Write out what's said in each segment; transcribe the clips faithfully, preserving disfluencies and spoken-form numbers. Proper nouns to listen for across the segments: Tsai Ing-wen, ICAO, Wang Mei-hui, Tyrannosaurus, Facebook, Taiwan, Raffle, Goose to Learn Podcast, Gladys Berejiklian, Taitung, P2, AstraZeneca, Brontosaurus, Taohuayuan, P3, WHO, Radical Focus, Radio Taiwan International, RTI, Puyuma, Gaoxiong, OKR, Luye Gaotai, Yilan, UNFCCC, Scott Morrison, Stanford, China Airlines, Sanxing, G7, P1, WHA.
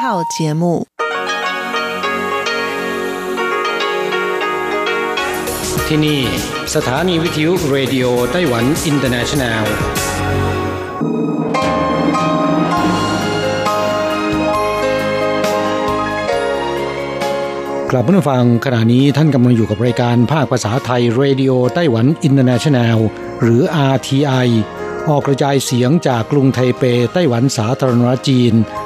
套节目。ที่นี่สถานีวิทยุเรดิโอไต้หวันอินเตอร์เนชันแนลกลับมาฟังขณะนี้ท่านกำลังอยู่กับรายการภาคภาษาไทยเรดิโอไต้หวันอินเตอร์เนชันแนลหรือ อาร์ ที ไอ ออกกระจายเสียงจากกรุงไทเปไต้หวันสาธารณรัฐจีน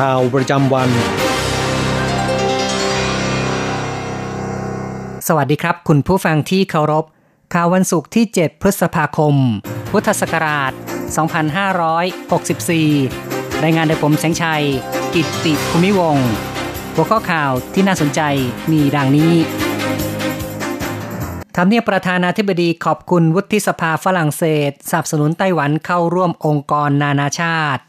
ข่าวประจำวันสวัสดีครับคุณผู้ฟังที่เคารพข่าววันศุกร์ที่เจ็ดพฤษภาคมพุทธศักราชสองพันห้าร้อยหกสิบสี่รายงานโดยผมแสงชัยกิตติภูมิวงศ์หัวข้อข่าวที่น่าสนใจมีดังนี้ทำเนียบประธานาธิบดีขอบคุณวุฒิสภาฝรั่งเศสสนับสนุนไต้หวันเข้าร่วมองค์กรนานาชาติ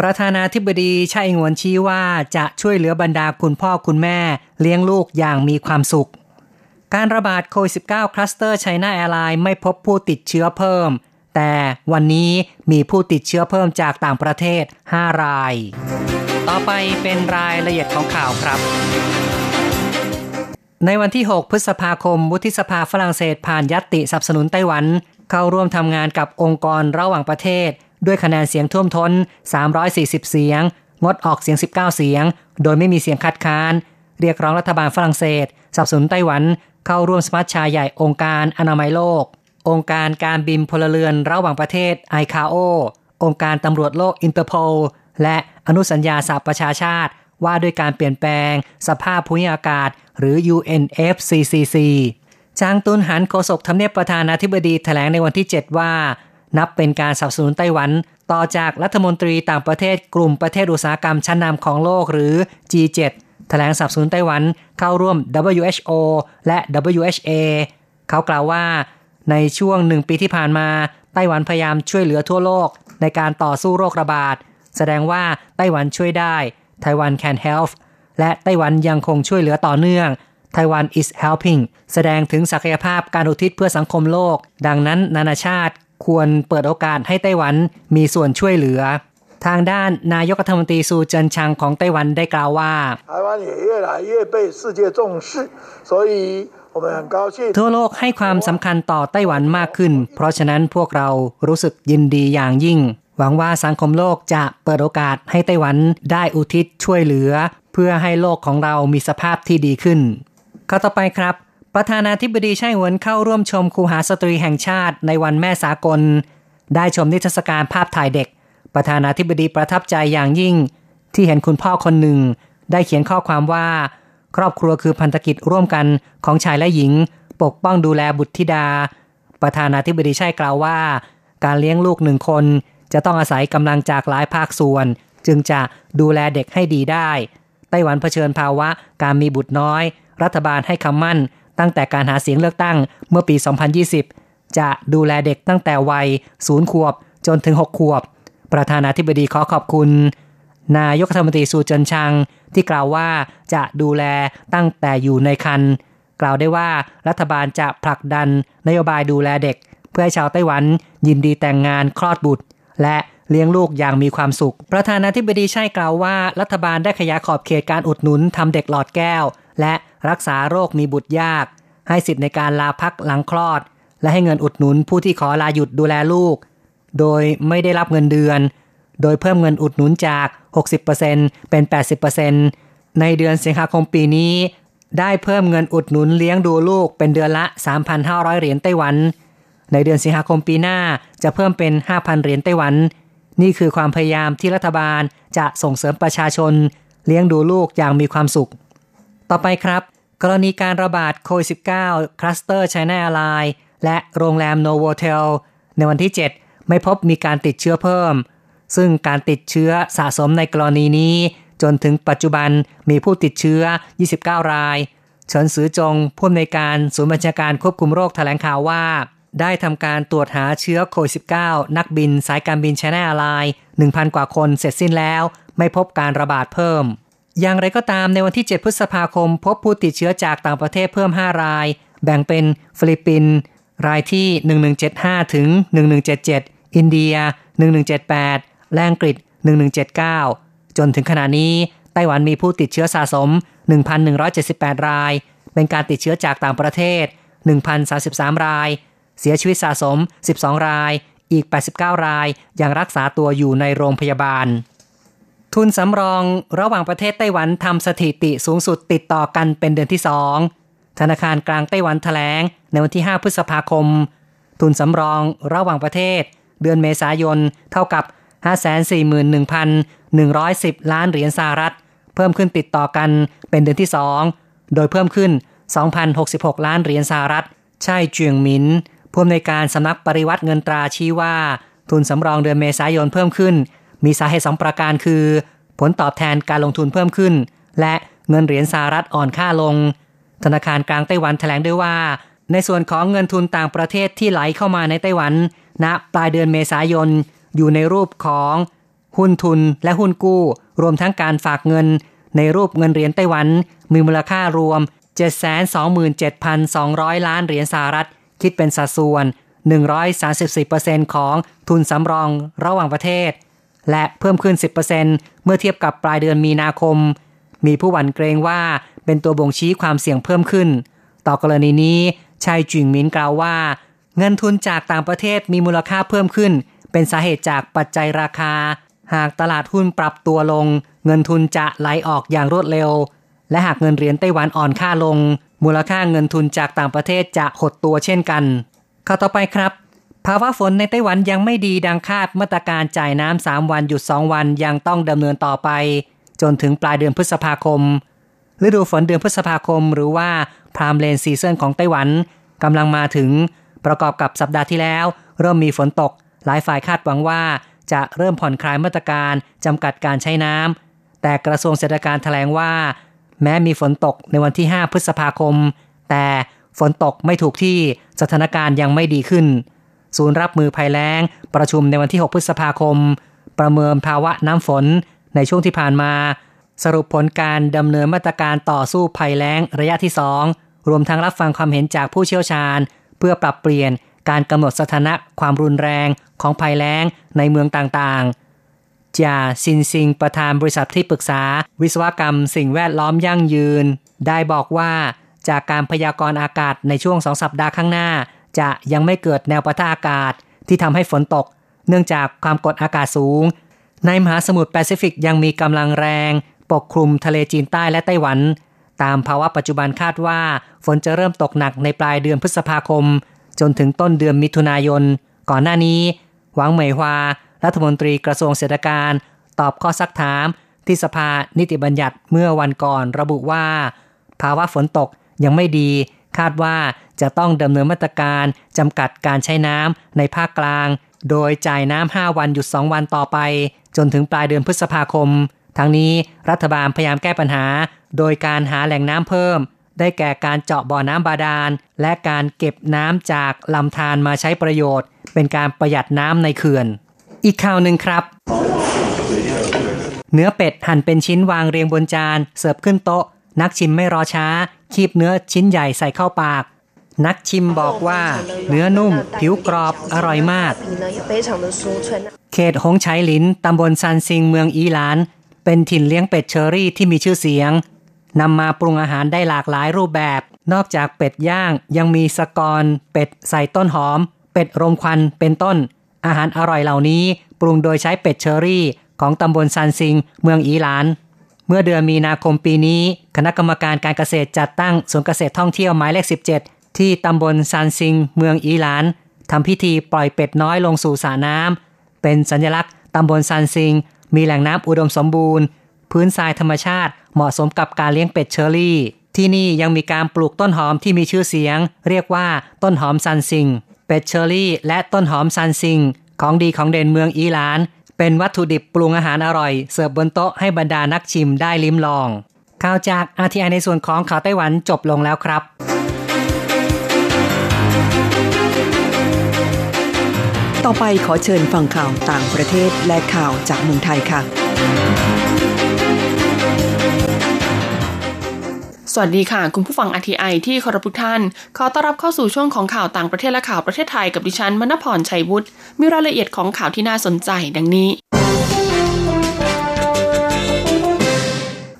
ประธานาธิบดีไช่อิงหวนชี้ว่าจะช่วยเหลือบรรดาคุณพ่อคุณแม่เลี้ยงลูกอย่างมีความสุขการระบาดโควิด สิบเก้า คลัสเตอร์ไชน่าแอร์ไลน์ไม่พบผู้ติดเชื้อเพิ่มแต่วันนี้มีผู้ติดเชื้อเพิ่มจากต่างประเทศห้ารายรายต่อไปเป็นรายละเอียดของข่าวครับในวันที่หกพฤษภาคมวุฒิสภาฝรั่งเศสผ่านญัตติสนับสนุนไต้หวันเข้าร่วมทำงานกับองค์กรระหว่างประเทศด้วยคะแนนเสียงท่วมท้นสามร้อยสี่สิบเสียงงดออกเสียงสิบเก้าเสียงโดยไม่มีเสียงคัดค้านเรียกร้องรัฐบาลฝรั่งเศสสนับสนุนไต้หวันเข้าร่วมสมัชชาใหญ่องค์การอนามัยโลกองค์การการบินพลเรือนระหว่างประเทศ ไอ ซี เอ โอ องค์การตำรวจโลก Interpol และอนุสัญญาสหประชาชาติว่าด้วยการเปลี่ยนแปลงสภาพภูมิอากาศหรือ ยู เอ็น เอฟ ซี ซี ซี จางตุนหันโฆษกทำเนียบประธานาธิบดีแถลงในวันที่เจ็ดว่านับเป็นการสนับสนุนไต้หวันต่อจากรัฐมนตรีต่างประเทศกลุ่มประเทศอุตสาหกรรมชั้นนำของโลกหรือ จี เจ็ดแถลงสนับสนุนไต้หวันเข้าร่วม ดับเบิลยู เอช โอ และ ดับเบิลยู เอช เอ เขากล่าวว่าในช่วงหนึ่งปีที่ผ่านมาไต้หวันพยายามช่วยเหลือทั่วโลกในการต่อสู้โรคระบาดแสดงว่าไต้หวันช่วยได้ Taiwan can help และไต้หวันยังคงช่วยเหลือต่อเนื่อง Taiwan is helping แสดงถึงศักยภาพการอุทิศเพื่อสังคมโลกดังนั้นนานาชาติควรเปิดโอกาสให้ไต้หวันมีส่วนช่วยเหลือทางด้านนายกรัฐมนตรีซูเจินชางของไต้หวันได้กล่าวว่าทั่วโลกให้ความสำคัญต่อไต้หวันมากขึ้นเพราะฉะนั้นพวกเรารู้สึกยินดีอย่างยิ่งหวังว่าสังคมโลกจะเปิดโอกาสให้ไต้หวันได้อุทิศช่วยเหลือเพื่อให้โลกของเรามีสภาพที่ดีขึ้นข้อต่อไปครับประธานาธิบดีไช่อิงหวนเข้าร่วมชมคูหาสตรีแห่งชาติในวันแม่สากลได้ชมนิทรรศการภาพถ่ายเด็กประธานาธิบดีประทับใจอย่างยิ่งที่เห็นคุณพ่อคนหนึ่งได้เขียนข้อความว่าครอบครัวคือพันธกิจร่วมกันของชายและหญิงปกป้องดูแลบุตรธิดาประธานาธิบดีไช่กล่าวว่าการเลี้ยงลูกหนึ่งคนจะต้องอาศัยกำลังจากหลายภาคส่วนจึงจะดูแลเด็กให้ดีได้ไต้หวันเผชิญภาวะการมีบุตรน้อยรัฐบาลให้คำมั่นตั้งแต่การหาเสียงเลือกตั้งเมื่อปีสองพันยี่สิบจะดูแลเด็กตั้งแต่วัยศูนย์ขวบจนถึงหกขวบประธานาธิบดีขอขอบคุณนายกรัฐมนตรีซูเจินชางที่กล่าวว่าจะดูแลตั้งแต่อยู่ในครรภ์กล่าวได้ว่ารัฐบาลจะผลักดันนโยบายดูแลเด็กเพื่อให้ชาวไต้หวันยินดีแต่งงานคลอดบุตรและเลี้ยงลูกอย่างมีความสุขประธานาธิบดีไช่กล่าวว่ารัฐบาลได้ขยายขอบเขตการอุดหนุนทำเด็กหลอดแก้วและรักษาโรคมีบุตรยากให้สิทธิในการลาพักหลังคลอดและให้เงินอุดหนุนผู้ที่ขอลาหยุดดูแลลูกโดยไม่ได้รับเงินเดือนโดยเพิ่มเงินอุดหนุนจาก หกสิบเปอร์เซ็นต์ เป็น แปดสิบเปอร์เซ็นต์ ในเดือนสิงหาคมปีนี้ได้เพิ่มเงินอุดหนุนเลี้ยงดูลูกเป็นเดือนละ สามพันห้าร้อย เหรียญไต้หวันในเดือนสิงหาคมปีหน้าจะเพิ่มเป็น ห้าพัน เหรียญไต้หวันนี่คือความพยายามที่รัฐบาลจะส่งเสริมประชาชนเลี้ยงดูลูกอย่างมีความสุขต่อไปครับกรณีการระบาดโควิด สิบเก้า คลัสเตอร์ไชน่าแอร์ไลน์และโรงแรมโนโวเทลในวันที่เจ็ดไม่พบมีการติดเชื้อเพิ่มซึ่งการติดเชื้อสะสมในกรณีนี้ จนถึงปัจจุบันมีผู้ติดเชื้อยี่สิบเก้ารายรายเฉินซือจงผู้อำนวยการศูนย์บัญชาการควบคุมโรคแถลงข่าวว่าได้ทำการตรวจหาเชื้อโควิด สิบเก้า นักบินสายการบิน China Airlines หนึ่งพัน กว่าคนเสร็จสิ้นแล้วไม่พบการระบาดเพิ่มอย่างไรก็ตามในวันที่เจ็ดพฤษภาคมพบผู้ติดเชื้อจากต่างประเทศเพิ่มห้ารายรายแบ่งเป็นฟิลิปปินส์รายที่หนึ่งพันหนึ่งร้อยเจ็ดสิบห้าถึงหนึ่งพันหนึ่งร้อยเจ็ดสิบเจ็ดอินเดียหนึ่งพันหนึ่งร้อยเจ็ดสิบแปดและอังกฤษหนึ่งพันหนึ่งร้อยเจ็ดสิบเก้าจนถึงขณะนี้ไต้หวันมีผู้ติดเชื้อสะสม หนึ่งพันหนึ่งร้อยเจ็ดสิบแปด รายเป็นการติดเชื้อจากต่างประเทศ หนึ่งพันสามสิบสาม รายเสียชีวิตสะสมสิบสองรายอีกแปดสิบเก้ารายยังรักษาตัวอยู่ในโรงพยาบาลทุนสำรองระหว่างประเทศไต้หวันทำสถิติสูงสุดติดต่อกันเป็นเดือนที่สองธนาคารกลางไต้หวันแถลงในวันที่ห้าพฤษภาคมทุนสำรองระหว่างประเทศเดือนเมษายนเท่ากับ ห้าแสนสี่หมื่นหนึ่งพันหนึ่งร้อยสิบ ล้านเหรียญสหรัฐเพิ่มขึ้นติดต่อกันเป็นเดือนที่สองโดยเพิ่มขึ้น สองพันหกสิบหก ล้านเหรียญสหรัฐใช่เจียงหมินผู้อำนวยการสำนักปฏิวัติเงินตราชี้ว่าทุนสำรองเดือนเมษายนเพิ่มขึ้นมีสาเหตุสองประการคือผลตอบแทนการลงทุนเพิ่มขึ้นและเงินเหรียญสหรัฐอ่อนค่าลงธนาคารกลางไต้หวันแถลงด้วยว่าในส่วนของเงินทุนต่างประเทศที่ไหลเข้ามาในไต้หวันณปลายเดือนเมษายนอยู่ในรูปของหุ้นทุนและหุ้นกู้รวมทั้งการฝากเงินในรูปเงินเหรียญไต้หวันมีมูลค่ารวม เจ็ดแสนสองหมื่นเจ็ดพันสองร้อย ล้านเหรียญสหรัฐคิดเป็นสัดส่วน หนึ่งร้อยสามสิบสี่เปอร์เซ็นต์ ของทุนสำรองระหว่างประเทศและเพิ่มขึ้น สิบเปอร์เซ็นต์ เมื่อเทียบกับปลายเดือนมีนาคมมีผู้หวั่นเกรงว่าเป็นตัวบ่งชี้ความเสี่ยงเพิ่มขึ้นต่อกรณีนี้ชายจิงหมินกล่าวว่าเงินทุนจากต่างประเทศมีมูลค่าเพิ่มขึ้นเป็นสาเหตุจากปัจจัยราคาหากตลาดหุ้นปรับตัวลงเงินทุนจะไหลออกอย่างรวดเร็วและหากเงินเหรียญไต้หวันอ่อนค่าลงมูลค่าเงินทุนจากต่างประเทศจะหดตัวเช่นกันข่าวต่อไปครับภาวะฝนในไต้หวันยังไม่ดีดังคาดมาตรการจ่ายน้ำสามวันหยุดสองวันยังต้องดำเนินต่อไปจนถึงปลายเดือนพฤษภาคมฤดูฝนเดือนพฤษภาคมหรือว่าพรามเลนซีซั่นของไต้หวันกำลังมาถึงประกอบกับสัปดาห์ที่แล้วเริ่มมีฝนตกหลายฝ่ายคาดหวังว่าจะเริ่มผ่อนคลายมาตรการจำกัดการใช้น้ำแต่กระทรวงเศรษฐกิจแถลงว่าแม้มีฝนตกในวันที่ห้าพฤษภาคมแต่ฝนตกไม่ถูกที่สถานการณ์ยังไม่ดีขึ้นศูนย์รับมือภัยแล้งประชุมในวันที่หกพฤษภาคมประเมินภาวะน้ำฝนในช่วงที่ผ่านมาสรุปผลการดำเนินมาตรการต่อสู้ภัยแล้งระยะที่สองรวมทั้งรับฟังความเห็นจากผู้เชี่ยวชาญเพื่อปรับเปลี่ยนการกำหนดสถานะความรุนแรงของภัยแล้งในเมืองต่างๆจ่าซินซิงประธานบริษัทที่ปรึกษาวิศวกรรมสิ่งแวดล้อมยั่งยืนได้บอกว่าจากการพยากรณ์อากาศในช่วงสองสัปดาห์ข้างหน้าจะยังไม่เกิดแนวปะทะอากาศที่ทำให้ฝนตกเนื่องจากความกดอากาศสูงในมหาสมุทรแปซิฟิกยังมีกำลังแรงปกคลุมทะเลจีนใต้และไต้หวันตามภาวะปัจจุบันคาดว่าฝนจะเริ่มตกหนักในปลายเดือนพฤษภาคมจนถึงต้นเดือนมิถุนายนก่อนหน้านี้หวังเหมยฮวารัฐมนตรีกระทรวงเศรษฐกิจตอบข้อซักถามที่สภานิติบัญญัติเมื่อวันก่อนระบุว่าภาวะฝนตกยังไม่ดีคาดว่าจะต้องดำเนินมาตรการจำกัดการใช้น้ำในภาคกลางโดยจ่ายน้ำห้าวันหยุดสองวันต่อไปจนถึงปลายเดือนพฤษภาคมทั้งนี้รัฐบาลพยายามแก้ปัญหาโดยการหาแหล่งน้ำเพิ่มได้แก่การเจาะบ่อน้ำบาดาลและการเก็บน้ำจากลำธารมาใช้ประโยชน์เป็นการประหยัดน้ำในเขื่อนอีกข่าวนึงครับเนื้อเป็ดหั่นเป็นชิ้นวางเรียงบนจานเสิร์ฟขึ้นโต๊ะนักชิมไม่รอช้าคีบเนื้อชิ้นใหญ่ใส่เข้าปากนักชิมบอกว่าเนื้อนุ่มผิวกรอบอร่อยมากเขตหงไฉหลินตำบลซันซิงเมืองอีหลานเป็นถิ่นเลี้ยงเป็ดเชอรี่ที่มีชื่อเสียงนำมาปรุงอาหารได้หลากหลายรูปแบบนอกจากเป็ดย่างยังมีสกอนเป็ดใส่ต้นหอมเป็ดรมควันเป็นต้นอาหารอร่อยเหล่านี้ปรุงโดยใช้เป็ดเชอรี่ของตำบลซันซิงเมืองอีหลานเมื่อเดือนมีนาคมปีนี้คณะกรรมการการเกษตรจัดตั้งศูนย์เกษตรท่องเที่ยวหมายเลขสิบเจ็ดที่ตำบลซานซิงเมืองอีหลานทำพิธีปล่อยเป็ดน้อยลงสู่สระน้ำเป็นสัญลักษณ์ตำบลซานซิงมีแหล่งน้ำอุดมสมบูรณ์พื้นทรายธรรมชาติเหมาะสมกับการเลี้ยงเป็ดเชอรี่ที่นี่ยังมีการปลูกต้นหอมที่มีชื่อเสียงเรียกว่าต้นหอมซานซิงเป็ดเชอรี่และต้นหอมซานซิงของดีของเด่นเมืองอีหลาน เป็นวัตถุดิบปรุงอาหารอร่อยเสิร์ฟบนโต๊ะให้บรรดานักชิมได้ลิ้มลองข่าวจาก อาร์ ที ไอ ในส่วนของข่าวไต้หวันจบลงแล้วครับต่อไปขอเชิญฟังข่าวต่างประเทศและข่าวจากเมืองไทยค่ะสวัสดีค่ะคุณผู้ฟัง อาร์ ที ไอ ที่เคารพทุกท่านขอต้อนรับเข้าสู่ช่วงของข่าวต่างประเทศและข่าวประเทศไทยกับดิฉันมณพรชัยวุฒิมีรายละเอียดของข่าวที่น่าสนใจดังนี้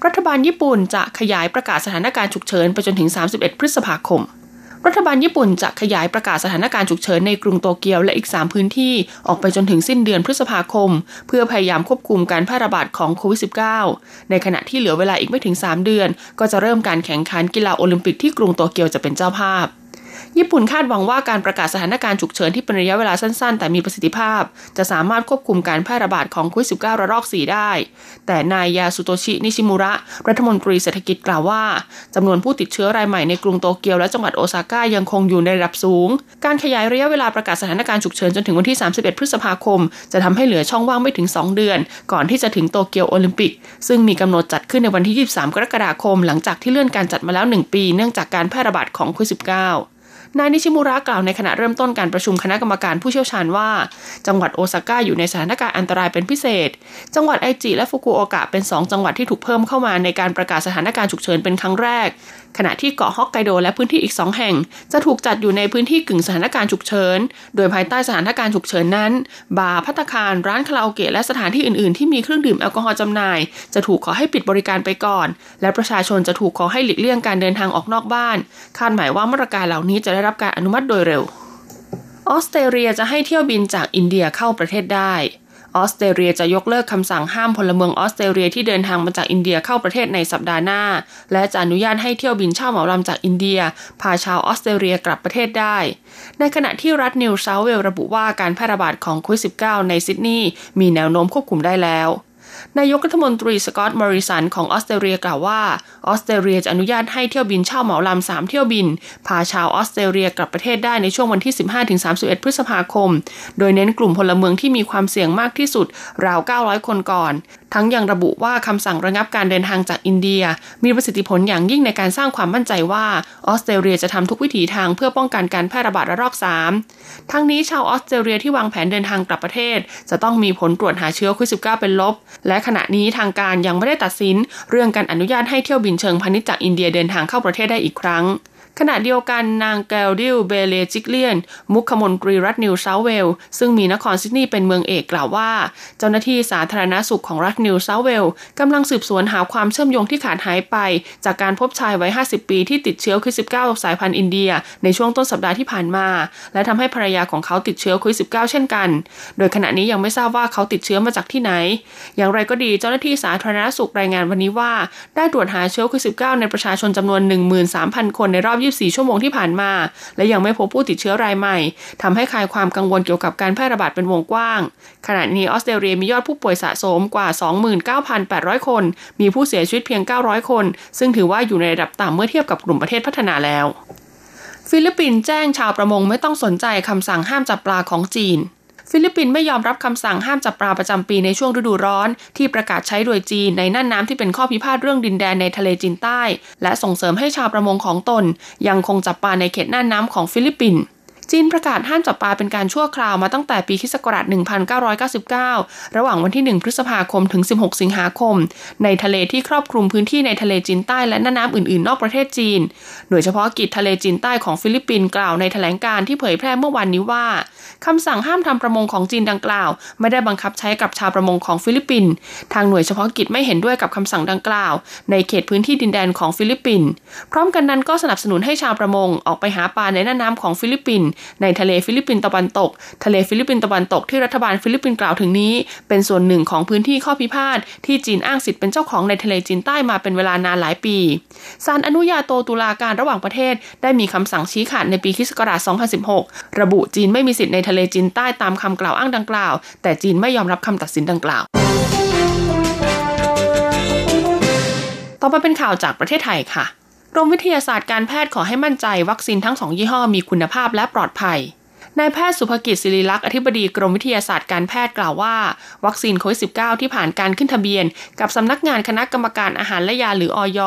รัฐบาลญี่ปุ่นจะขยายประกาศสถานการณ์ฉุกเฉินไปจนถึงสามสิบเอ็ดพฤษภาคมรัฐบาลญี่ปุ่นจะขยายประกาศสถานการณ์ฉุกเฉินในกรุงโตเกียวและอีกสามพื้นที่ออกไปจนถึงสิ้นเดือนพฤษภาคมเพื่อพยายามควบคุมการแพร่ระบาดของโควิด สิบเก้า ในขณะที่เหลือเวลาอีกไม่ถึงสามเดือนก็จะเริ่มการแข่งขันกีฬาโอลิมปิกที่กรุงโตเกียวจะเป็นเจ้าภาพญี่ปุ่นคาดหวังว่าการประกาศสถานการณ์ฉุกเฉินที่เป็นระยะเวลาสั้นๆแต่มีประสิทธิภาพจะสามารถควบคุมการแพร่ระบาดของโควิด สิบเก้า ระลอกสี่ได้แต่นายยาสุโตชินิชิมุระรัฐมนตรีเศรษฐกิจกล่าวว่าจำนวนผู้ติดเชื้อรายใหม่ในกรุงโตเกียวและจังหวัดโอซาก้ายังคงอยู่ในระดับสูงการขยายระยะเวลาประกาศสถานการณ์ฉุกเฉินจนถึงวันที่สามสิบเอ็ดพฤษภาคมจะทำให้เหลือช่องว่างไม่ถึงสองเดือนก่อนที่จะถึงโตเกียวโอลิมปิกซึ่งมีกำหนดจัดขึ้นในวันที่ยี่สิบสามกรกฎาคมหลังจากที่เลื่อนการจัดมาแล้วหนึ่งปีเนื่องจากการแพร่ระบาดของโควิด สิบเก้านาย นิชิมุระกล่าวในขณะเริ่มต้นการประชุมคณะกรรมการผู้เชี่ยวชาญว่าจังหวัดโอซาก้าอยู่ในสถานการณ์อันตรายเป็นพิเศษจังหวัดไอจิและฟุกุโอกะเป็นสองจังหวัดที่ถูกเพิ่มเข้ามาในการประกาศสถานการณ์ฉุกเฉินเป็นครั้งแรกขณะที่เกาะฮอกไกโดและพื้นที่อีกสองแห่งจะถูกจัดอยู่ในพื้นที่กึ่งสถานการณ์ฉุกเฉินโดยภายใต้สถานการณ์ฉุกเฉินนั้นบาร์ภัตตาคารร้านคาราโอเกะและสถานที่อื่นๆที่มีเครื่องดื่มแอลกอฮอล์จำหน่ายจะถูกขอให้ปิดบริการไปก่อนและประชาชนจะถูกขอให้หลีกเลี่ยงการเดินทางออกนอกบ้านคาดหมายว่ามาตรการเหล่านี้จะได้รับการอนุมัติโดยเร็วออสเตรเลียจะให้เที่ยวบินจากอินเดียเข้าประเทศได้ออสเตรเลียจะยกเลิกคำสั่งห้ามพลเมืองออสเตรเลียที่เดินทางมาจากอินเดียเข้าประเทศในสัปดาห์หน้าและจะอนุญาตให้เที่ยวบินเช่าเหมาลำจากอินเดียพาชาวออสเตรเลียกลับประเทศได้ในขณะที่รัฐนิวเซาท์เวลส์ระบุว่าการแพร่ระบาดของโควิด สิบเก้า ในซิดนีย์มีแนวโน้มควบคุมได้แล้วนายกรัฐมนตรีสกอตต์มอริสันของออสเตรเลียกล่าวว่าออสเตรเลียจะอนุญาตให้เที่ยวบินเช่าเหมาลำสามเที่ยวบินพาชาวออสเตรเลียกลับประเทศได้ในช่วงวันที่ สิบห้าถึงสามสิบเอ็ด พฤษภาคมโดยเน้นกลุ่มพลเมืองที่มีความเสี่ยงมากที่สุดราวเก้าร้อยคนก่อนทั้งยังระบุว่าคำสั่งระงับการเดินทางจากอินเดียมีประสิทธิผลอย่างยิ่งในการสร้างความมั่นใจว่าออสเตรเลียจะทำทุกวิถีทางเพื่อป้องกันการแพร่ระบาดระลอกสามทั้งนี้ชาวออสเตรเลียที่วางแผนเดินทางกลับประเทศจะต้องมีผลตรวจหาเชื้อโควิด สิบเก้า เป็นลบและขณะนี้ทางการยังไม่ได้ตัดสินเรื่องการอนุญาตให้เที่ยวบินเชิงพาณิชย์จากอินเดียเดินทางเข้าประเทศได้อีกครั้งขณะเดียวกันนางแกลดิลเบเลจิกเลียนมุขมนตรีรัฐนิวเซาท์เวลส์ซึ่งมีนครซิดนีย์เป็นเมืองเอกกล่าวว่าเจ้าหน้าที่สาธารณสุขของรัฐนิวเซาท์เวลส์กำลังสืบสวนหาความเชื่อมโยงที่ขาดหายไปจากการพบชายวัยห้าสิบปีที่ติดเชื้อโควิด สิบเก้า สายพันธุ์อินเดียในช่วงต้นสัปดาห์ที่ผ่านมาและทำให้ภรรยาของเขาติดเชื้อโควิด สิบเก้า เช่นกันโดยขณะนี้ยังไม่ทราบว่าเขาติดเชื้อมาจากที่ไหนอย่างไรก็ดีเจ้าหน้าที่สาธารณสุขรายงานวันนี้ว่าได้ตรวจหาเชื้อโควิด สิบเก้า ในประชาชนจำนวน หนึ่งหมื่นสามพัน คนในรอบยี่สิบสี่ชั่วโมงที่ผ่านมาและยังไม่พบผู้ติดเชื้อรายใหม่ทำให้คลายความกังวลเกี่ยวกับการแพร่ระบาดเป็นวงกว้างขณะนี้ออสเตรเลียมียอดผู้ป่วยสะสมกว่า สองหมื่นเก้าพันแปดร้อย คนมีผู้เสียชีวิตเพียงเก้าร้อยคนซึ่งถือว่าอยู่ในระดับต่ำเมื่อเทียบกับกลุ่มประเทศพัฒนาแล้วฟิลิปปินส์แจ้งชาวประมงไม่ต้องสนใจคำสั่งห้ามจับปลาของจีนฟิลิปปินส์ไม่ยอมรับคำสั่งห้ามจับปลาประจำปีในช่วงฤดูร้อนที่ประกาศใช้โดยจีนในน่านน้ำที่เป็นข้อพิพาทเรื่องดินแดนในทะเลจีนใต้และส่งเสริมให้ชาวประมงของตนยังคงจับปลาในเขตน่านน้ำของฟิลิปปินส์จีนประกาศห้ามจับปลาเป็นการชั่วคราวมาตั้งแต่ปีค.ศ. หนึ่งพันเก้าร้อยเก้าสิบเก้า ระหว่างวันที่ หนึ่ง พฤษภาคมถึง สิบหก สิงหาคมในทะเลที่ครอบคลุมพื้นที่ในทะเลจีนใต้และน่านน้ำอื่นๆนอกประเทศจีนหน่วยเฉพาะกิจทะเลจีนใต้ของฟิลิปปินส์กล่าวในแถลงการณ์ที่เผยแพร่เมื่อวานนี้ว่าคำสั่งห้ามทำประมงของจีนดังกล่าวไม่ได้บังคับใช้กับชาวประมงของฟิลิปปินส์ทางหน่วยเฉพาะกิจไม่เห็นด้วยกับคำสั่งดังกล่าวในเขตพื้นที่ดินแดนของฟิลิปปินส์พร้อมกันนั้นก็สนับสนุนให้ชาวประมงออกไปหาปลาในน่านน้ำของฟิลิปปินส์ในทะเลฟิลิปปินส์ตะวันตกทะเลฟิลิปปินส์ตะวันตกที่รัฐบาลฟิลิปปินส์กล่าวถึงนี้เป็นส่วนหนึ่งของพื้นที่ข้อพิพาทที่จีนอ้างสิทธิ์เป็นเจ้าของในทะเลจีนใต้มาเป็นเวลานานหลายปีศาลอนุญาโตตุลาการระหว่างประเทศได้มีคำสั่งชี้ขาดในปีค.ศ. สองพันสิบหก ระบุจีนไม่มีสิทธิ์ในทะเลจีนใต้ตามคำกล่าวอ้างดังกล่าวแต่จีนไม่ยอมรับคำตัดสินดังกล่าวต่อไปเป็นข่าวจากประเทศไทยค่ะกรมวิทยาศาสตร์การแพทย์ขอให้มั่นใจวัคซีนทั้งสองยี่ห้อมีคุณภาพและปลอดภัย นายแพทย์สุภกิจศิริลักษณ์อธิบดีกรมวิทยาศาสตร์การแพทย์กล่าวว่าวัคซีนโควิด สิบเก้า ที่ผ่านการขึ้นทะเบียนกับสำนักงานคณะกรรมการอาหารและยาหรืออย.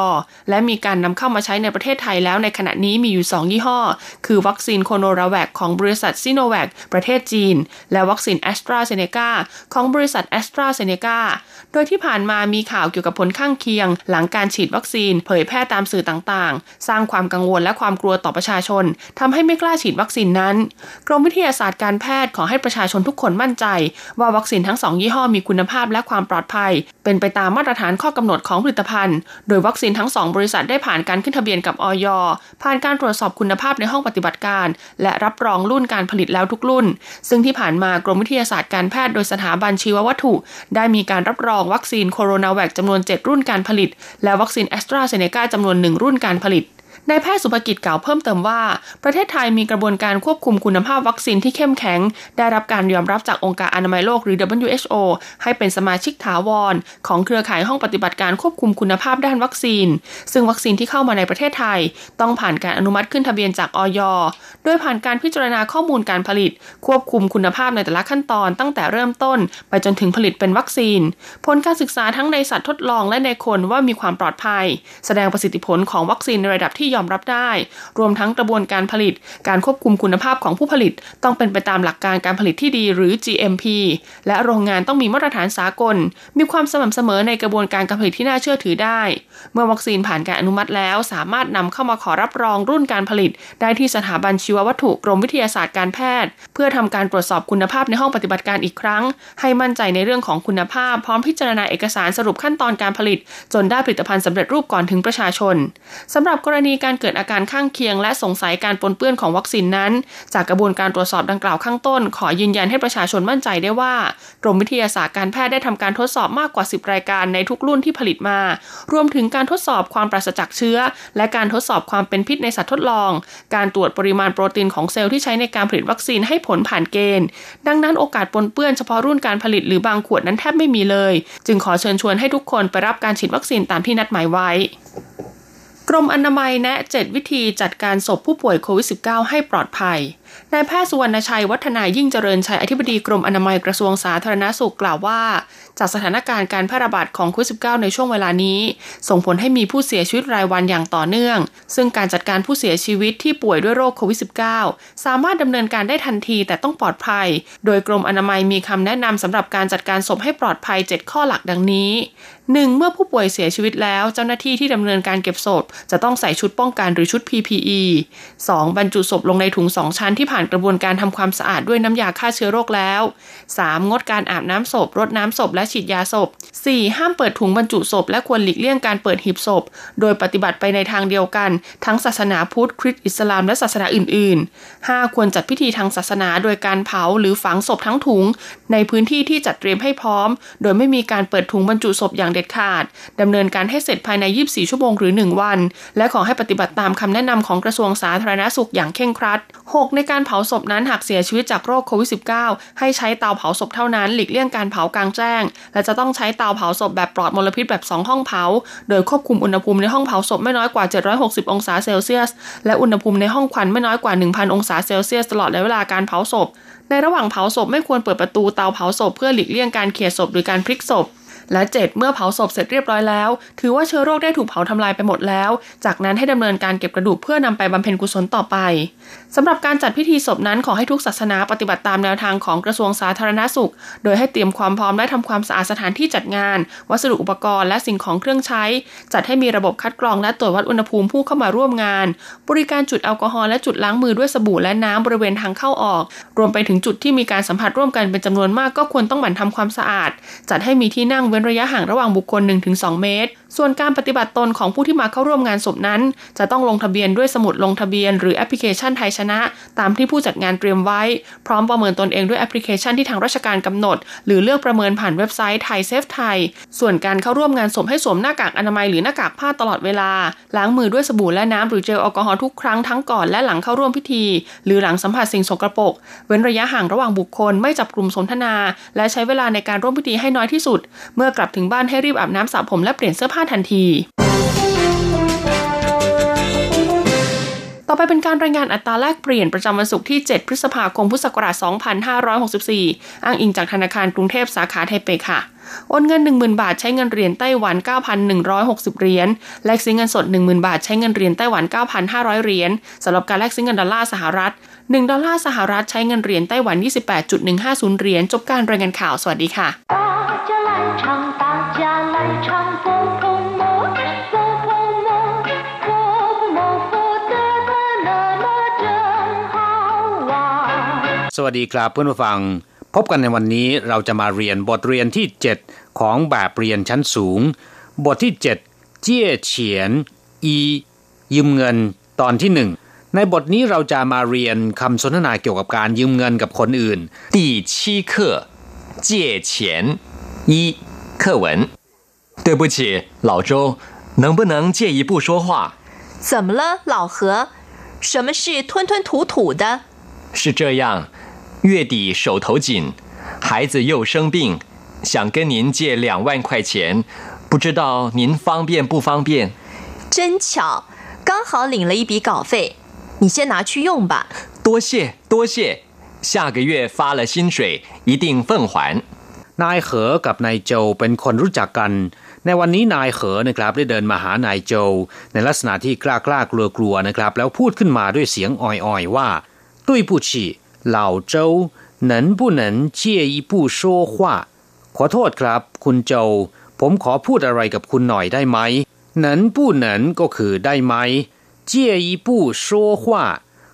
และมีการนำเข้ามาใช้ในประเทศไทยแล้วในขณะนี้มีอยู่สองยี่ห้อคือวัคซีนโคโนราแวคของบริษัทซิโนแวคประเทศจีนและวัคซีนแอสตราเซเนกาของบริษัทแอสตราเซเนกาโดยที่ผ่านมามีข่าวเกี่ยวกับผลข้างเคียงหลังการฉีดวัคซีนเผยแพร่ตามสื่อต่างๆสร้างความกังวลและความกลัวต่อประชาชนทำให้ไม่กล้าฉีดวัคซีนนั้นกรมวิทยาศาสตร์การแพทย์ขอให้ประชาชนทุกคนมั่นใจว่าวัคซีนทั้งสองยี่ห้อมีคุณภาพและความปลอดภัยเป็นไปตามมาตรฐานข้อกำหนดของผลิตภัณฑ์โดยวัคซีนทั้งสองบริษัทได้ผ่านการขึ้นทะเบียนกับอย.ผ่านการตรวจสอบคุณภาพในห้องปฏิบัติการและรับรองรุ่นการผลิตแล้วทุกรุ่นซึ่งที่ผ่านมากรมวิทยาศาสตร์การแพทย์โดยสถาบันชีววัตถุได้มีการรับรองวัคซีนโคโรนาแวคจำนวนเจ็ดรุ่นการผลิตและวัคซีนแอสตราเซเนกาจำนวนหนึ่งรุ่นการผลิตนายแพทย์สุภกิจกล่าวเพิ่มเติมว่าประเทศไทยมีกระบวนการควบคุมคุณภาพวัคซีนที่เข้มแข็งได้รับการยอมรับจากองค์การอนามัยโลกหรือ ดับเบิลยู เอช โอ ให้เป็นสมาชิกถาวรของเครือข่ายห้องปฏิบัติการควบคุมคุณภาพด้านวัคซีนซึ่งวัคซีนที่เข้ามาในประเทศไทยต้องผ่านการอนุมัติขึ้นทะเบียนจากอย.โดยผ่านการพิจารณาข้อมูลการผลิตควบคุมคุณภาพในแต่ละขั้นตอนตั้งแต่เริ่มต้นไปจนถึงผลิตเป็นวัคซีนผลการศึกษาทั้งในสัตว์ทดลองและในคนว่ามีความปลอดภัยแสดงประสิทธิผลของวัคซีนในระดับที่ยอมรับได้รวมทั้งกระบวนการผลิตการควบคุมคุณภาพของผู้ผลิตต้องเป็นไปตามหลักการการผลิตที่ดีหรือ จี เอ็ม พี และโรงงานต้องมีมาตรฐานสากลมีความสม่ำเสมอในกระบวนการการผลิตที่น่าเชื่อถือได้เมื่อวัคซีนผ่านการอนุมัติแล้วสามารถนำเข้ามาขอรับรองรุ่นการผลิตได้ที่สถาบันชีววัตถุกรมวิทยาศาสตร์การแพทย์เพื่อทำการตรวจสอบคุณภาพในห้องปฏิบัติการอีกครั้งให้มั่นใจในเรื่องของคุณภาพพร้อมพิจารณาเอกสารสรุปขั้นตอนการผลิตจนได้ผลิตภัณฑ์สำเร็จรูปก่อนถึงประชาชนสำหรับกรณีการเกิดอาการข้างเคียงและสงสัยการปนเปื้อนของวัคซีนนั้นจากกระบวนการตรวจสอบดังกล่าวข้างต้นขอยืนยันให้ประชาชนมั่นใจได้ว่ากรมวิทยาศาสตร์การแพทย์ได้ทำการทดสอบมากกว่าสิบรายการในทุกรุ่นที่ผลิตมารวมถึงการทดสอบความปราศจากเชื้อและการทดสอบความเป็นพิษในสัตว์ทดลองการตรวจปริมาณโปรตีนของเซลล์ที่ใช้ในการผลิตวัคซีนให้ผลผ่านเกณฑ์ดังนั้นโอกาสปนเปื้อนเฉพาะรุ่นการผลิตหรือบางขวดนั้นแทบไม่มีเลยจึงขอเชิญชวนให้ทุกคนไปรับการฉีดวัคซีนตามที่นัดหมายไว้กรมอนามัยแนะ เจ็ด วิธีจัดการศพผู้ป่วยโควิด สิบเก้า ให้ปลอดภัยนายแพทย์สุวรรณชัยวัฒนายิ่งเจริญชัยอธิบดีกรมอนามัยกระทรวงสาธารณสุขกล่าวว่าจากสถานการณ์การแพร่ระบาดของโควิด สิบเก้า ในช่วงเวลานี้ส่งผลให้มีผู้เสียชีวิตรายวันอย่างต่อเนื่องซึ่งการจัดการผู้เสียชีวิตที่ป่วยด้วยโรคโควิด สิบเก้า สามารถดำเนินการได้ทันทีแต่ต้องปลอดภัยโดยกรมอนามัยมีคำแนะนำสำหรับการจัดการศพให้ปลอดภัยเจ็ดข้อหลักดังนี้ หนึ่ง เมื่อผู้ป่วยเสียชีวิตแล้วเจ้าหน้าที่ที่ดำเนินการเก็บศพจะต้องใส่ชุดป้องกันหรือชุด พี พี อี สอง บรรจุศพลงในถุงสองชั้นที่ผ่านกระบวนการทำความสะอาดด้วยน้ำยาฆ่าเชื้อโรคแล้ว สาม งดการอาบน้ำศพรดน้ำศพและฉีดยาศพ สี่ ห้ามเปิดถุงบรรจุศพและควรหลีกเลี่ยงการเปิดหีบศพโดยปฏิบัติไปในทางเดียวกันทั้งศาสนาพุทธคริสต์อิสลามและศาสนาอื่นๆ ห้า ควรจัดพิธีทางศาสนาโดยการเผาหรือฝังศพทั้งถุงในพื้นที่ที่จัดเตรียมให้พร้อมโดยไม่มีการเปิดถุงบรรจุศพอย่างเด็ดขาดดำเนินการให้เสร็จภายในยี่สิบสี่ชั่วโมงหรือหนึ่งวันและขอให้ปฏิบัติตามคำแนะนำของกระทรวงสาธารณสุขอย่างเคร่งครัด หก ในการเผาศพนั้นหากเสียชีวิตจากโรคโควิด สิบเก้า ให้ใช้เตาเผาศพเท่านั้นหลีกเลี่ยงการเผากลางแจ้งและจะต้องใช้เตาเผาศพแบบปลอดมลพิษแบบสองห้องเผาโดยควบคุมอุณหภูมิในห้องเผาศพไม่น้อยกว่าเจ็ดร้อยหกสิบองศาเซลเซียสและอุณหภูมิในห้องควันไม่น้อยกว่า หนึ่งพัน องศาเซลเซียสตลอดเวลาการเผาศพในระหว่างเผาศพไม่ควรเปิดประตูเตาเผาศพเพื่อหลีกเลี่ยงการเขี่ยศพหรือการพลิกศพและเจ็ดเมื่อเผาศพเสร็จเรียบร้อยแล้วถือว่าเชื้อโรคได้ถูกเผาทำลายไปหมดแล้วจากนั้นให้ดำเนินการเก็บกระดูกเพื่อนำไปบำเพ็ญกุศลต่อไปสำหรับการจัดพิธีศพนั้นขอให้ทุกศาสนาปฏิบัติตามแนวทางของกระทรวงสาธารณสุขโดยให้เตรียมความพร้อมและทำความสะอาดสถานที่จัดงานวัสดุอุปกรณ์และสิ่งของเครื่องใช้จัดให้มีระบบคัดกรองและตรวจวัดอุณหภูมิผู้เข้ามาร่วมงานบริการจุดแอลกอฮอล์และจุดล้างมือด้วยสบู่และน้ำบริเวณทางเข้าออกรวมไปถึงจุดที่มีการสัมผัสร่วมกันเป็นจำนวนมากก็ควรต้องหมั่นทำความสะอาดจัดให้มีที่นั่งระยะห่างระหว่างบุคคล หนึ่งถึงสอง เมตรส่วนการปฏิบัติตนของผู้ที่มาเข้าร่วมงานศพนั้นจะต้องลงทะเบียนด้วยสมุดลงทะเบียนหรือแอปพลิเคชันไทยชนะตามที่ผู้จัดงานเตรียมไว้พร้อมประเมินตนเองด้วยแอปพลิเคชันที่ทางราชการกำหนดหรือเลือกประเมินผ่านเว็บไซต์ไทยเซฟไทยส่วนการเข้าร่วมงานศพให้สวมหน้ากากอนามัยหรือหน้ากากผ้าตลอดเวลาล้างมือด้วยสบู่และน้ำหรือเจลแอลกอฮอล์ทุกครั้งทั้งก่อนและหลังเข้าร่วมพิธีหรือหลังสัมผัสสิ่งสกปรกเว้นระยะห่างระหว่างบุคคลไม่จับกลุ่มสนทนาและใช้เวลาในการร่วมพิธีให้น้อยที่สุดเมื่อกลับถึงบ้านให้รีบอาบน้ำสระผมและเปลี่ยนเสื้อผ้าทันที ต่อไปเป็นการรายงานอัตราแลกเปลี่ยนประจำวันศุกร์ที่เจ็ดพฤษภาคมพุทธศักราชสองพันห้าร้อยหกสิบสี่อ้างอิงจากธนาคารกรุงเทพสาขาไทเปค่ะโอนเงิน หนึ่งหมื่น บาทใช้เงินเหรียญไต้หวัน เก้าพันหนึ่งร้อยหกสิบ เหรียญแลกซื้อเงินสด หนึ่งหมื่น บาทใช้เงินเหรียญไต้หวัน เก้าพันห้าร้อย เหรียญสำหรับการแลกซื้อเงินดอลลาร์สหรัฐหนึ่งดอลลาร์สหรัฐใช้เงินเหรียญไต้หวัน ยี่สิบแปดจุดหนึ่งห้าศูนย์ เหรียญจบการรายงานข่าวสวัสดีค่ะสวัสดีครับเพื่อนผู้ฟังพบกันในวันนี้เราจะมาเรียนบทเรียนที่เจ็ดของแบบเรียนชั้นสูงบทที่เจ็ดเจี้ยเฉียนอียืมเงินตอนที่หนึ่งในบทนี้เราจะมาเรียนคำสนทนาเกี่ยวกับการยืมเงินกับคนอื่นที่เจ็ด课借钱一课文对不起老周能不能借一步说话怎么了老何什么是吞吞吐吐的是这样月底手头紧，孩子又生病，想跟您借两万块钱，不知道您方便不方便？真巧，刚好领了一笔稿费，你先拿去用吧。多谢多谢，下个月发了薪水一定奉还。นายเหอกับนายโจเป็นคนรู้จักกันในวันนี้นายเหอนะครับได้เดินมาหานายโจในลักษณะที่กล้ากล้ากลัวกลัวนะครับแล้วพูดขึ้นมาด้วยเสียงอ่อยอ่อยว่าด้วยผู้ชี้老周能不能借一步说话ขอโทษครับคุณโจผมขอพูดอะไรกับคุณหน่อยได้ไหม能不能ก็คือได้ไหม借一步说话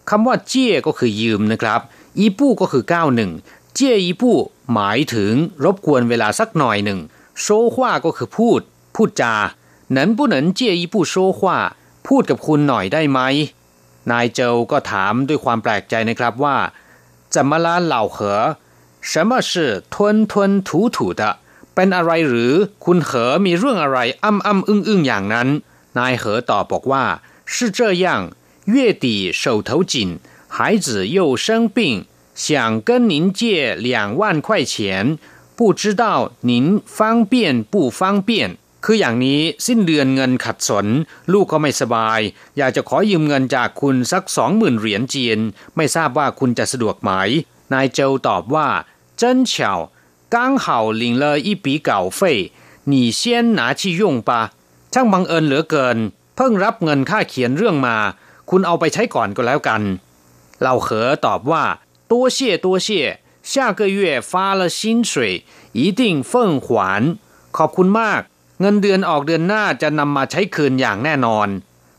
คำว่าเจี้ยก็คือยืมนะครับอีปู้ก็คือก้าวหนึ่งเจี้ยอีปู้หมายถึงรบกวนเวลาสักหน่อยหนึ่งโชว่าก็คือพูดพูดจา能不能借一步说话พูดกับคุณหน่อยได้ไหมนายโจก็ถามด้วยความแปลกใจนะครับว่า怎么啦老何什么是吞吞吐吐的เป็นอะไรหรือคุณเหอมีเรื่องอะไรอ้ำอ้ำอึ้งอึ้งอย่างนั้นนายเหอตอบบอกว่า是这样月底手头紧孩子又生病想跟您借两万块钱不知道您方便不方便คืออย่างนี้สิ้นเดือนเงินขัดสนลูกก็ไม่สบายอยากจะขอยืมเงินจากคุณสัก สองหมื่น เหรียญจีนไม่ทราบว่าคุณจะสะดวกไหมนายโจตอบว่า真巧刚好领了一笔稿费你先拿去用吧ช่างบังเอิญเหลือเกินเพิ่งรับเงินค่าเขียนเรื่องมาคุณเอาไปใช้ก่อนก็แล้วกันเหล่าเขอตอบว่า多谢多谢下个月发了薪水一定奉还ขอบคุณมากเงินเดือนออกเดือนหน้าจะนำมาใช้คืนอย่างแน่นอน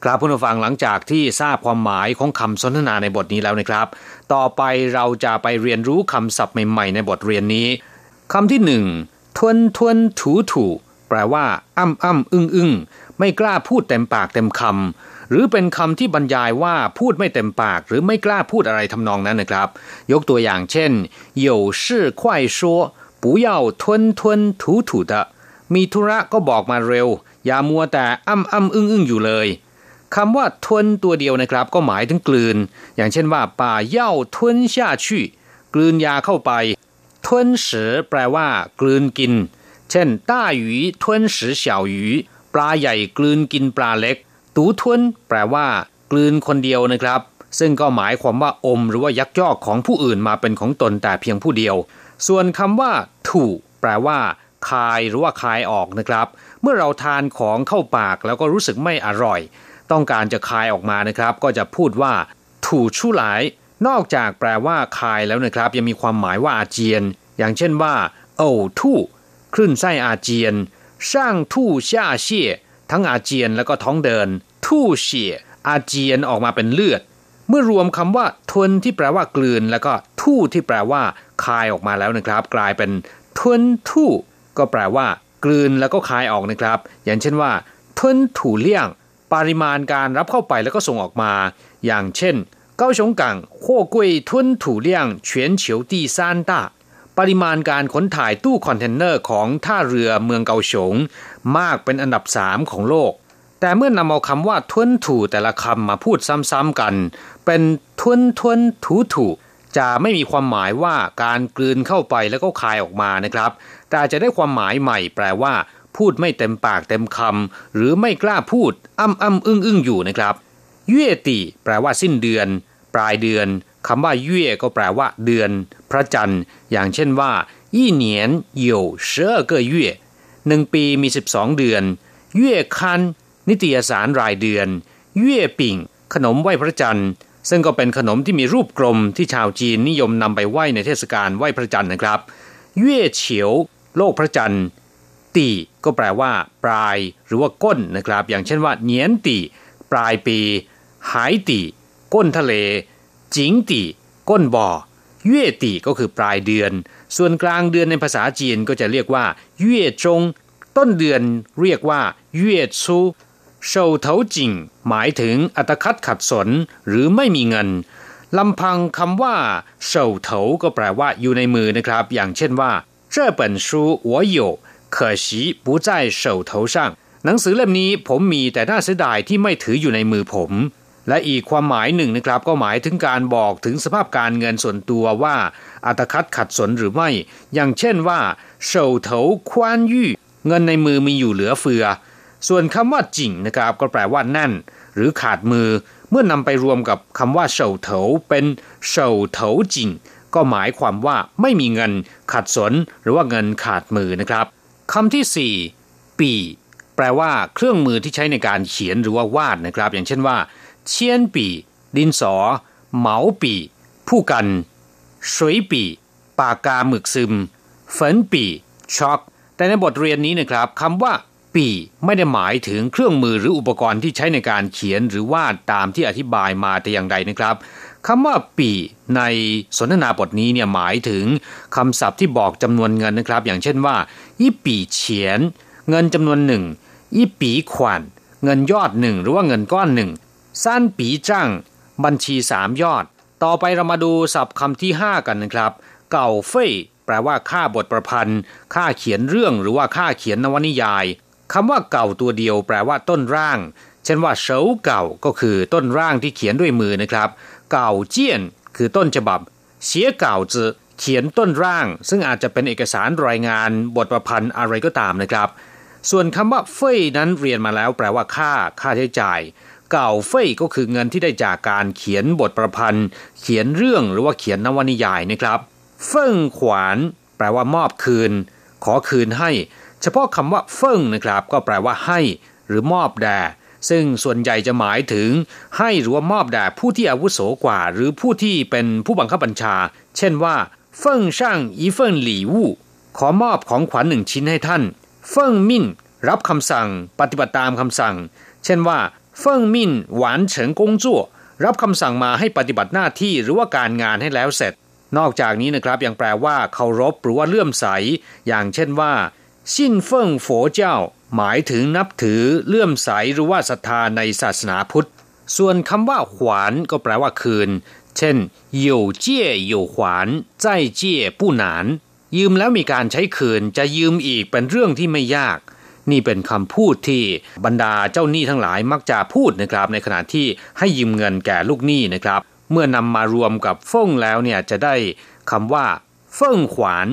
ครับผู้ฟังหลังจากที่ทราบความหมายของคำสนทนาในบทนี้แล้วนะครับต่อไปเราจะไปเรียนรู้คำศัพท์ใหม่ๆในบทเรียนนี้คำที่หนึ่งทวนทวนถูถูแปลว่าอ้ำอ้ำอึ้งอึ้งไม่กล้าพูดเต็มปากเต็มคำหรือเป็นคำที่บรรยายว่าพูดไม่เต็มปากหรือไม่กล้าพูดอะไรทำนองนั้นนะครับยกตัวอย่างเช่น有事快说不要吞吞吐吐的มีธุระก็บอกมาเร็วอย่ามัวแต่อ้ำอ้ำอึ้งอึ้งอยู่เลยคำว่าทวนตัวเดียวนะครับก็หมายถึงกลืนอย่างเช่นว่าป่าเย่าทวนชาชี่กลืนยาเข้าไปทวนเสือแปลว่ากลืนกินเช่นต้าหยีทวนเสือเสี่ยวหยีปลาใหญ่กลืนกินปลาเล็กตูทวนแปลว่ากลืนคนเดียวนะครับซึ่งก็หมายความว่าอมหรือว่ายักยอกของผู้อื่นมาเป็นของตนแต่เพียงผู้เดียวส่วนคำว่าถูแปลว่าคายหรือว่าคายออกนะครับเมื่อเราทานของเข้าปากแล้วก็รู้สึกไม่อร่อยต้องการจะคายออกมานะครับก็จะพูดว่าถูชู่หลายนอกจากแปลว่าคายแล้วนะครับยังมีความหมายว่าอาเจียนอย่างเช่นว่าโอ้ทู่คลื่นไส้อาเจียนช่างทู่ช่าเชี่ยทั้งอาเจียนแล้วก็ท้องเดินทู่เชี่ยอาเจียนออกมาเป็นเลือดเมื่อรวมคำว่าทนที่แปลว่ากลืนแล้วก็ทู่ที่แปลว่าคายออกมาแล้วนะครับกลายเป็นทนทู่ก็แปลว่ากลืนแล้วก็คายออกนะครับอย่างเช่นว่าทุนถูเลี่ยงปริมาณการรับเข้าไปแล้วก็ส่งออกมาอย่างเช่นเก้าชงกังโคกุยทุนถูเลี่ยงเฉียนเฉียวตีซานต้าปริมาณการขนถ่ายตู้คอนเทนเนอร์ของท่าเรือเมืองเกาฉงมากเป็นอันดับสามของโลกแต่เมื่อนำเอาคำว่าทุนถูแต่ละคำมาพูดซ้ำๆกันเป็นทุนทุนถูถูจะไม่มีความหมายว่าการกลืนเข้าไปแล้วก็คายออกมานะครับแต่จะได้ความหมายใหม่แปลว่าพูดไม่เต็มปากเต็มคำหรือไม่กล้าพูดอ้ำอ้ำอึ้งอึ้งอยู่นะครับ เย่ติแปลว่าสิ้นเดือนปลายเดือนคำว่าเย่ก็แปลว่าเดือนพระจันทร์อย่างเช่นว่าอีเหนียนโยเชอเกอเย่หนึ่งปีมีสิบสองเดือนเย่คันนิตยสารรายเดือนเย่ปิ่งขนมไหว้พระจันทร์ซึ่งก็เป็นขนมที่มีรูปกลมที่ชาวจีนนิยมนำไปไหว้ในเทศกาลไหว้พระจันทร์นะครับเย่เฉียวโลกพระจันทร์ตีก็แปลว่าปลายหรือว่าก้นนะครับอย่างเช่นว่าเหนียนตีปลายปีหายตีก้นทะเลจิงตีก้นบ่อเย่ตีก็คือปลายเดือนส่วนกลางเดือนในภาษาจีนก็จะเรียกว่าเย่จงต้นเดือนเรียกว่าเย่ชูเฉาเถาจิงหมายถึงอัตคัดขัดสนหรือไม่มีเงินลำพังคำว่าเฉาเถาก็แปลว่าอยู่ในมือนะครับอย่างเช่นว่า这本书我有可惜不在手头上หนังสือเล่มนี้ผมมีแต่น่าเสียดายที่ไม่ถืออยู่ในมือผมและอีกความหมายหนึ่งนะครับก็หมายถึงการบอกถึงสภาพการเงินส่วนตัวว่าอัตคัดขัดสนหรือไม่อย่างเช่นว่าเฉาเถาควานยู่เงินในมือมีอยู่เหลือเฟือส่วนคำว่าจิ่งนะครับก็แปลว่าแน่นหรือขาดมือเมื่อนำไปรวมกับคำว่าเฉาเถาเป็นเฉาเถาจิ่งก็หมายความว่าไม่มีเงินขัดสนหรือว่าเงินขาดมือนะครับคำที่สี่ปี่แปลว่าเครื่องมือที่ใช้ในการเขียนหรือว่าวาดนะครับอย่างเช่นว่าเชียนปี่ดินสอเหมาปี่ผู้กันสวยปี่ปากกาหมึกซึมฝนปี่ช็อกแต่ในบทเรียนนี้นะครับคำว่าปีไม่ได้หมายถึงเครื่องมือหรืออุปกรณ์ที่ใช้ในการเขียนหรือวาดตามที่อธิบายมาแต่อย่างใดนะครับคำว่าปีในสนทนาบทนี้เนี่ยหมายถึงคำศัพท์ที่บอกจำนวนเงินนะครับอย่างเช่นว่าอีปีเฉียนเงินจำนวนหนึ่งอีปีขวัญเงินยอดหนึ่งหรือว่าเงินก้อนหนึ่งสั้นปีจ้างบัญชีสามยอดต่อไปเรามาดูศัพท์คำที่ห้ากันนะครับเก่าเฟ่ยแปลว่าค่าบทประพันธ์ค่าเขียนเรื่องหรือว่าค่าเขียนนวนิยายคำว่าเก่าตัวเดียวแปลว่าต้นร่างเช่นว่าเฉาเก่าก็คือต้นร่างที่เขียนด้วยมือนะครับเก่าเจี้ยนคือต้นฉบับเสียเก่าจื้อเขียนต้นร่างซึ่งอาจจะเป็นเอกสารรายงานบทประพันธ์อะไรก็ตามนะครับส่วนคำว่าเฟ่ยนั้นเรียนมาแล้วแปลว่าค่าค่าใช้จ่ายเก่าเฟ่ยก็คือเงินที่ได้จากการเขียนบทประพันธ์เขียนเรื่องหรือว่าเขียนนวนิยายนะครับเฟิ่งขวานแปลว่ามอบคืนขอคืนให้เฉพาะคำว่าเฟิ่งนะครับก็แปลว่าให้หรือมอบแด่ซึ่งส่วนใหญ่จะหมายถึงให้หรือว่ามอบแด่ผู้ที่อาวุโสกว่าหรือผู้ที่เป็นผู้บังคับบัญชาเช่นว่าเฟิ่งช่างอีเฟิ่งหลี่วู่ขอมอบของขวัญหนึ่งชิ้นให้ท่านเฟิ่งมิ่นรับคำสั่งปฏิบัติตามคำสั่งเช่นว่าเฟิ่งมิ่นหวานเฉิงกงจั่วรับคำสั่งมาให้ปฏิบัติหน้าที่หรือว่าการงานให้แล้วเสร็จนอกจากนี้นะครับยังแปลว่าเคารพหรือว่าเลื่อมใสอย่างเช่นว่าซิ่นเฟิ่งโฝเจ้าหมายถึงนับถือเลื่อมใสหรือว่าศรัทธาในศาสนาพุทธส่วนคำว่าขวานก็แปลว่าคืนเช่นหยู่เจี้ยหยู่ขวานใจเจี้ยผู้หนานยืมแล้วมีการใช้คืนจะยืมอีกเป็นเรื่องที่ไม่ยากนี่เป็นคำพูดที่บรรดาเจ้าหนี้ทั้งหลายมักจะพูดนะครับในขณะที่ให้ยืมเงินแก่ลูกหนี้นะครับเมื่อนำมารวมกับเฟิ่งแล้วเนี่ยจะได้คำว่าเฟิ่งขวาน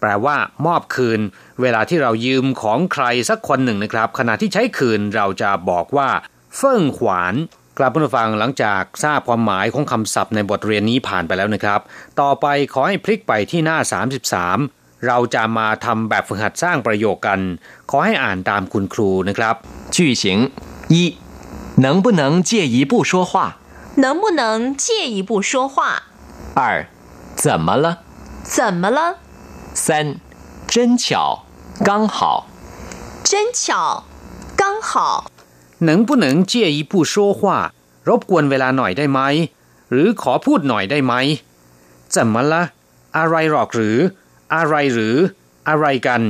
แปลว่ามอบคืนเวลาที่เรายืมของใครสักคนหนึ่งนะครับขณะที่ใช้คืนเราจะบอกว่าเฟิ่งขวานกลับมาฟังหลังจากทราบความหมายของคำศัพท์ในบทเรียนนี้ผ่านไปแล้วนะครับต่อไปขอให้พลิกไปที่หน้าสามสิบสามเราจะมาทำแบบฝึกหัดสร้างประโยคกันขอให้อ่านตามคุณครูนะครับ句型一能不能借一步说话能不能借一步说话？二，怎么了？怎么了？三，真巧，刚好。真巧，刚好。能不能借一步说话？รบกวนเวลาหน่อยได้ไหมหรือขอพูดหน่อยได้ไหม怎么了？อะไรหรอกหรืออะไรหรืออะไรกัน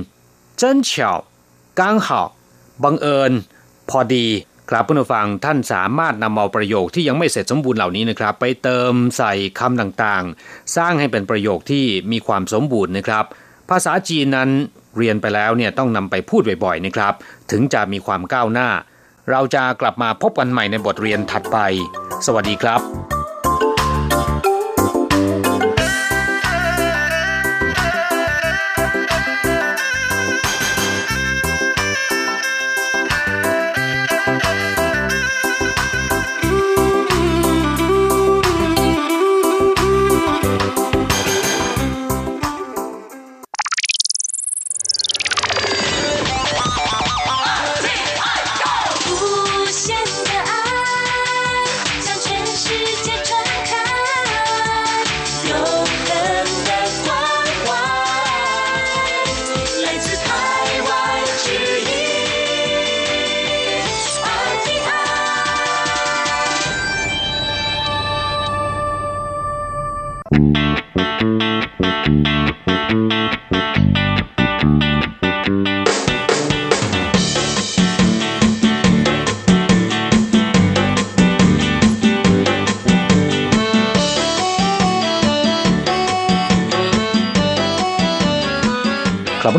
真巧，刚好บังเอิญพอดีครับผู้ฟังท่านสามารถนำเอาประโยคที่ยังไม่เสร็จสมบูรณ์เหล่านี้นะครับไปเติมใส่คำต่างๆสร้างให้เป็นประโยคที่มีความสมบูรณ์นะครับภาษาจีนนั้นเรียนไปแล้วเนี่ยต้องนำไปพูดบ่อยๆนะครับถึงจะมีความก้าวหน้าเราจะกลับมาพบกันใหม่ในบทเรียนถัดไปสวัสดีครับ ผู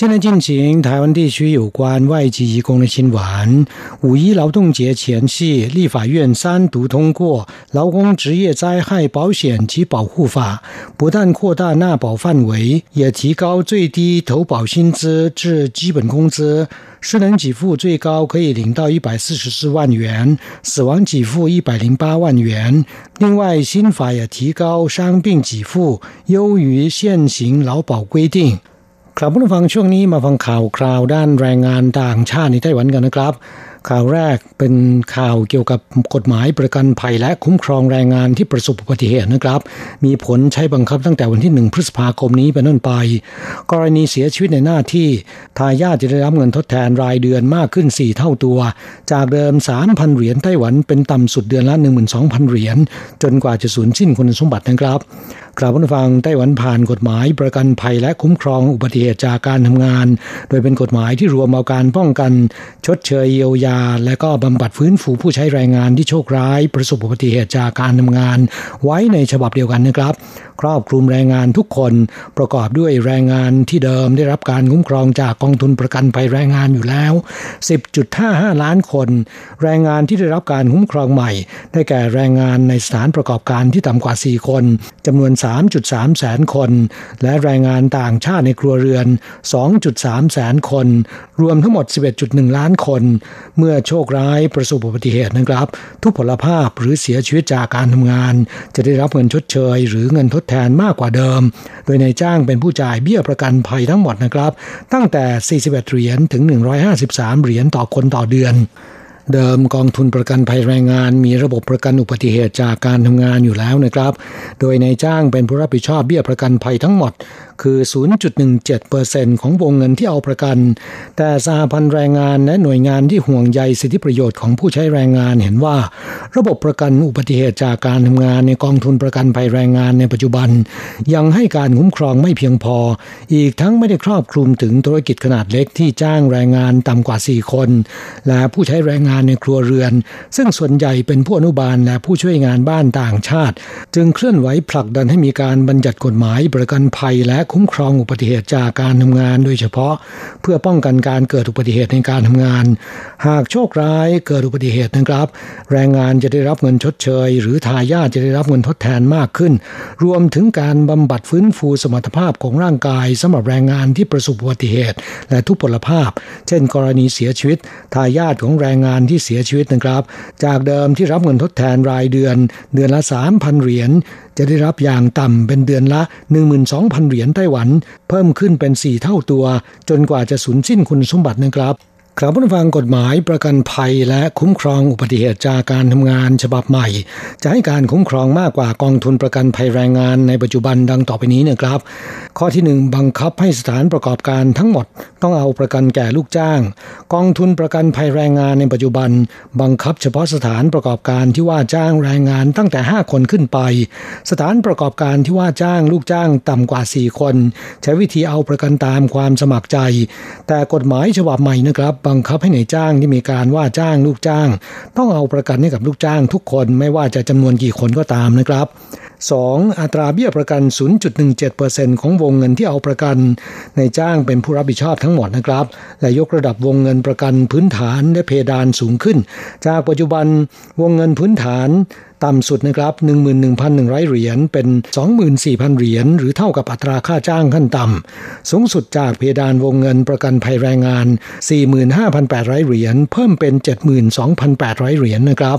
现在进行台湾地区有关外籍移工的新闻。五一劳动节前夕，立法院三读通过《劳工职业灾害保险及保护法》，不但扩大纳保范围，也提高最低投保薪资至基本工资，失能给付最高可以领到一百四十四万元，死亡给付一百零八万元。另外，新法也提高伤病给付，优于现行劳保规定。ครับผู้ฟังช่วงนี้มาฟังข่าวคราวด้านแรงงานต่างชาติในไต้หวันกันนะครับข่าวแรกเป็นข่าวเกี่ยวกับกฎหมายประกันภัยและคุ้มครองแรงงานที่ประสบอุบัติเหตุนะครับมีผลใช้บังคับตั้งแต่วันที่หนึ่งพฤษภาคมนี้เป็นต้นไปกรณีเสียชีวิตในหน้าที่ทายาทจะได้รับเงินทดแทนรายเดือนมากขึ้นสี่เท่าตัวจากเดิม สามพันเหรียญไต้หวันเป็นต่ำสุดเดือนละ หนึ่งหมื่นสองพันเหรียญจนกว่าจะสูญสิ้นคุณสมบัตินะครับกล่าวผู้ฟังไต้หวันผ่านกฎหมายประกันภัยและคุ้มครองอุบัติเหตุจากการทำงานโดยเป็นกฎหมายที่รวมเอาการป้องกันชดเชยเยียวยาและก็บำบัดฟื้นฟูผู้ใช้แรงงานที่โชคร้ายประสบอุบัติเหตุจากการทำงานไว้ในฉบับเดียวกันนะครับครอบคลุมแรงงานทุกคนประกอบด้วยแรงงานที่เดิมได้รับการคุ้มครองจากกองทุนประกันภัยแรงงานอยู่แล้ว สิบจุดห้าห้าล้านคนแรงงานที่ได้รับการคุ้มครองใหม่ได้แก่แรงงานในสถานประกอบการที่ต่ำกว่าสี่คนจำนวน สามจุดสามแสนคนและแรงงานต่างชาติในครัวเรือน สองจุดสามแสนคนรวมทั้งหมด สิบเอ็ดจุดหนึ่งล้านคนเมื่อโชคร้ายประสบอุบัติเหตุนะครับทุพพลภาพหรือเสียชีวิตจากการทำงานจะได้รับเงินชดเชยหรือเงินทดแทนมากกว่าเดิมโดยนายจ้างเป็นผู้จ่ายเบี้ยประกันภัยทั้งหมดนะครับตั้งแต่สี่สิบเอ็ดเหรียญถึงหนึ่งร้อยห้าสิบสามเหรียญต่อคนต่อเดือนเดิมกองทุนประกันภัยแรงงานมีระบบประกันอุบัติเหตุจากการทำงานอยู่แล้วนะครับโดยนายจ้างเป็นผู้รับผิดชอบเบี้ยประกันภัยทั้งหมดคือ ศูนย์จุดหนึ่งเจ็ดเปอร์เซ็นต์ ของวงเงินที่เอาประกันแต่สหพันธ์แรงงานและหน่วยงานที่ห่วงใยสิทธิประโยชน์ของผู้ใช้แรงงานเห็นว่าระบบประกันอุบัติเหตุจากการทำงานในกองทุนประกันภัยแรงงานในปัจจุบันยังให้การคุ้มครองไม่เพียงพออีกทั้งไม่ได้ครอบคลุมถึงธุรกิจขนาดเล็กที่จ้างแรงงานต่ำกว่าสี่คนและผู้ใช้แรงงานในครัวเรือนซึ่งส่วนใหญ่เป็นผู้อนุบาลและผู้ช่วยงานบ้านต่างชาติจึงเคลื่อนไหวผลักดันให้มีการบัญญัติกฎหมายประกันภัยและคุ้มครองอุบัติเหตุจากการทำงานโดยเฉพาะเพื่อป้องกันการเกิดอุบัติเหตุในการทำงานหากโชคร้ายเกิดอุบัติเหตุนะครับแรงงานจะได้รับเงินชดเชยหรือทายาทจะได้รับเงินทดแทนมากขึ้นรวมถึงการบำบัดฟื้นฟูสมรรถภาพของร่างกายสำหรับแรงงานที่ประสบอุบัติเหตุและทุพพลภาพเช่นกรณีเสียชีวิตทายาทของแรงงานที่เสียชีวิตนะครับจากเดิมที่รับเงินทดแทนรายเดือนเดือนละ สามพันเหรียญจะได้รับอย่างต่ำเป็นเดือนละ หนึ่งหมื่นสองพันเหรียญไต้หวันเพิ่มขึ้นเป็นสี่เท่าตัวจนกว่าจะสูญสิ้นคุณสมบัตินะครับครับผู้ฟังกฎหมายประกันภัยและคุ้มครองอุบัติเหตุจากการทำงานฉบับใหม่จะให้การคุ้มครองมากกว่ากองทุนประกันภัยแรงงานในปัจจุบันดังต่อไปนี้นะครับข้อที่หนึ่งบังคับให้สถานประกอบการทั้งหมดต้องเอาประกันแก่ลูกจ้างกองทุนประกันภัยแรงงานในปัจจุบันบังคับเฉพาะสถานประกอบการที่ว่าจ้างแรงงานตั้งแต่ห้าคนขึ้นไปสถานประกอบการที่ว่าจ้างลูกจ้างต่ำกว่าสี่คนใช้วิธีเอาประกันตามความสมัครใจแต่กฎหมายฉบับใหม่นะครับบังคับให้นายจ้างที่มีการว่าจ้างลูกจ้างต้องเอาประกันให้กับลูกจ้างทุกคนไม่ว่าจะจำนวนกี่คนก็ตามนะครับสองอัตราเบี้ยประกัน ศูนย์จุดหนึ่งเจ็ดเปอร์เซ็นต์ ของวงเงินที่เอาประกันนายจ้างเป็นผู้รับผิดชอบทั้งหมดนะครับและยกระดับวงเงินประกันพื้นฐานและเพดานสูงขึ้นจากปัจจุบันวงเงินพื้นฐานต่ำสุดนะครับ หนึ่งหมื่นหนึ่งพันหนึ่งร้อยเหรียญเป็น สองหมื่นสี่พันเหรียญหรือเท่ากับอัตราค่าจ้างขั้นต่ำสูงสุดจากเพดานวงเงินประกันภัยแรงงาน สี่หมื่นห้าพันแปดร้อยเหรียญเพิ่มเป็น เจ็ดหมื่นสองพันแปดร้อยเหรียญนะครับ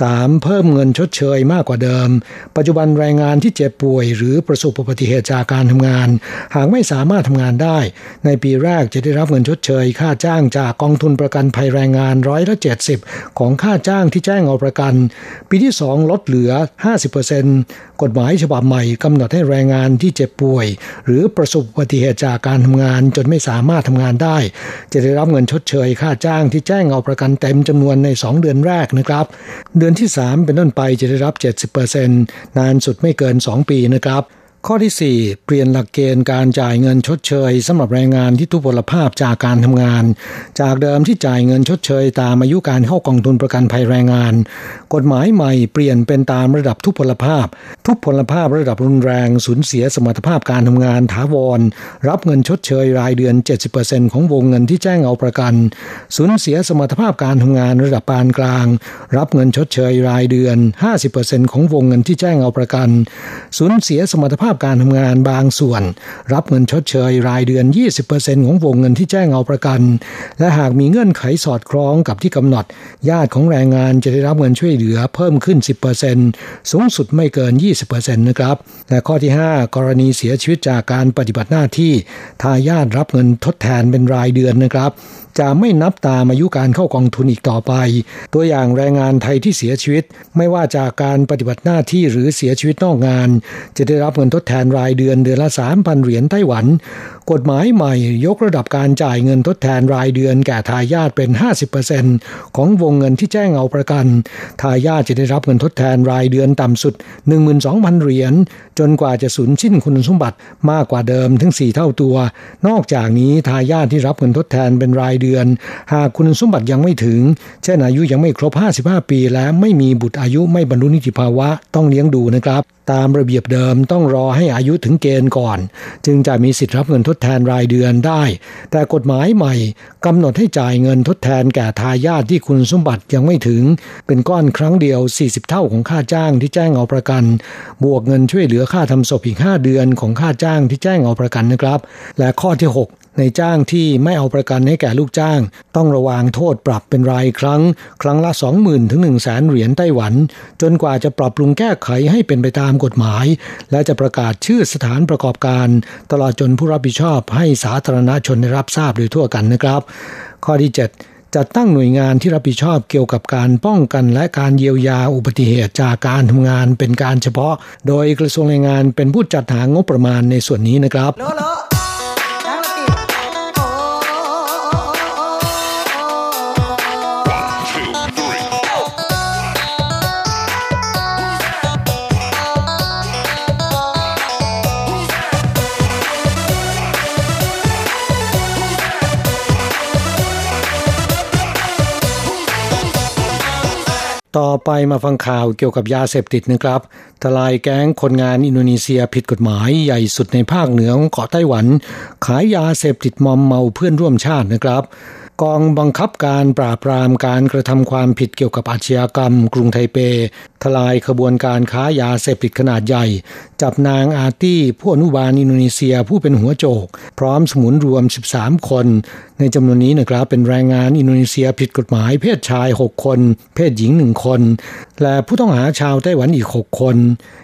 สามเพิ่มเงินชดเชยมากกว่าเดิมปัจจุบันแรงงานที่เจ็บป่วยหรือประสบอุบัติเหตุจากการทำงานหากไม่สามารถทำงานได้ในปีแรกจะได้รับเงินชดเชยค่าจ้างจากกองทุนประกันภัยแรงงานร้อยละเจ็ดสิบของค่าจ้างที่แจ้งเอาประกันปีที่สองลดเหลือ ห้าสิบเปอร์เซ็นต์ กฎหมายฉบับใหม่กำหนดให้แรงงานที่เจ็บป่วยหรือประสบอุบัติเหตุจากการทำงานจนไม่สามารถทำงานได้จะได้รับเงินชดเชยค่าจ้างที่แจ้งเอาประกันเต็มจำนวนในสองเดือนแรกนะครับ เดือนที่สามเป็นต้นไปจะได้รับ เจ็ดสิบเปอร์เซ็นต์ นานสุดไม่เกินสองปีนะครับข้อที่สี่เปลี่ยนหลักเกณฑ์การจ่ายเงินชดเชยสำหรับแรงงานที่ทุพพลภาพจากการทำงานจากเดิมที่จ่ายเงินชดเชยตามอายุการเข้ากองทุนประกันภัยแรงงานกฎหมายใหม่เปลี่ยนเป็นตามระดับทุพพลภาพทุพพลภาพระดับรุนแรงสูญเสียสมรรถภาพการทำงานถาวรรับเงินชดเชยรายเดือน เจ็ดสิบเปอร์เซ็นต์ ของวงเงินที่แจ้งเอาประกันสูญเสียสมรรถภาพการทำงานระดับปานกลางรับเงินชดเชยรายเดือน ห้าสิบเปอร์เซ็นต์ ของวงเงินที่แจ้งเอาประกันสูญเสียสมรรถภาพการทำงานบางส่วนรับเงินชดเชยรายเดือน ยี่สิบเปอร์เซ็นต์ ของวงเงินที่แจ้งเอาประกันและหากมีเงื่อนไขสอดคล้องกับที่กำหนดญาติของแรงงานจะได้รับเงินช่วยเหลือเพิ่มขึ้น สิบเปอร์เซ็นต์ สูงสุดไม่เกิน ยี่สิบเปอร์เซ็นต์ นะครับและข้อที่ห้ากรณีเสียชีวิตจากการปฏิบัติหน้าที่ทายาทรับเงินทดแทนเป็นรายเดือนนะครับจะไม่นับตามอายุการเข้ากองทุนอีกต่อไปตัวอย่างแรงงานไทยที่เสียชีวิตไม่ว่าจากการปฏิบัติหน้าที่หรือเสียชีวิตนอกงานจะได้รับเงินทดแทนรายเดือนเดือนละ สามพัน เหรียญไต้หวันกฎหมายใหม่ยกระดับการจ่ายเงินทดแทนรายเดือนแก่ทายาทเป็น ห้าสิบเปอร์เซ็นต์ ของวงเงินที่แจ้งเอาประกันทายาทจะได้รับเงินทดแทนรายเดือนต่ำสุด หนึ่งหมื่นสองพัน เหรียญจนกว่าจะสูญสิ้นคุณสมบัติมากกว่าเดิมถึงสี่เท่าตัวนอกจากนี้ทายาทที่รับเงินทดแทนเป็นรายเดือนหากคุณสมบัติยังไม่ถึงเช่นอายุยังไม่ครบห้าสิบห้าปีและไม่มีบุตรอายุไม่บรรลุนิติภาวะต้องเลี้ยงดูนะครับตามระเบียบเดิมต้องรอให้อายุถึงเกณฑ์ก่อนจึงจะมีสิทธิ์รับเงินทดแทนรายเดือนได้แต่กฎหมายใหม่กำหนดให้จ่ายเงินทดแทนแก่ทายาทที่คุณสมบัติยังไม่ถึงเป็นก้อนครั้งเดียวสี่สิบเท่าของค่าจ้างที่แจ้งเอาประกันบวกเงินช่วยเหลือค่าทำศพอีกห้าเดือนของค่าจ้างที่แจ้งเอาประกันนะครับและข้อที่หกนายจ้างที่ไม่เอาประกันให้แก่ลูกจ้างต้องระวางโทษปรับเป็นรายครั้งครั้งละ สองหมื่น ถึง หนึ่งแสน เหรียญไต้หวันจนกว่าจะปรับปรุงแก้ไขให้เป็นไปตามกฎหมายและจะประกาศชื่อสถานประกอบการตลอดจนผู้รับผิดชอบให้สาธารณชนได้รับทราบโดยทั่วกันนะครับข้อที่เจ็ดจัดตั้งหน่วยงานที่รับผิดชอบเกี่ยวกับการป้องกันและการเยียวยาอุบัติเหตุจากการทำงานเป็นการเฉพาะโดยกระทรวงแรงงานเป็นผู้จัดหางบประมาณในส่วนนี้นะครับต่อไปมาฟังข่าวเกี่ยวกับยาเสพติดนะครับทลายแก๊งคนงานอินโดนีเซียผิดกฎหมายใหญ่สุดในภาคเหนือของเกาะไต้หวันขายยาเสพติดมอมเมาเพื่อนร่วมชาตินะครับกองบังคับการปราบปรามการกระทำความผิดเกี่ยวกับอาชญากรรมกรุงไทเปทลายขบวนการค้ายาเสพติดขนาดใหญ่จับนางอาร์ตี้ผู้อนุบาลอินโดนีเซียผู้เป็นหัวโจกพร้อมสมุนรวมสิบสามคนในจำนวนนี้นะครับเป็นแรงงานอินโดนีเซียผิดกฎหมายเพศชายหกคนเพศหญิงหนึ่งคนและผู้ต้องหาชาวไต้หวันอีกหกคน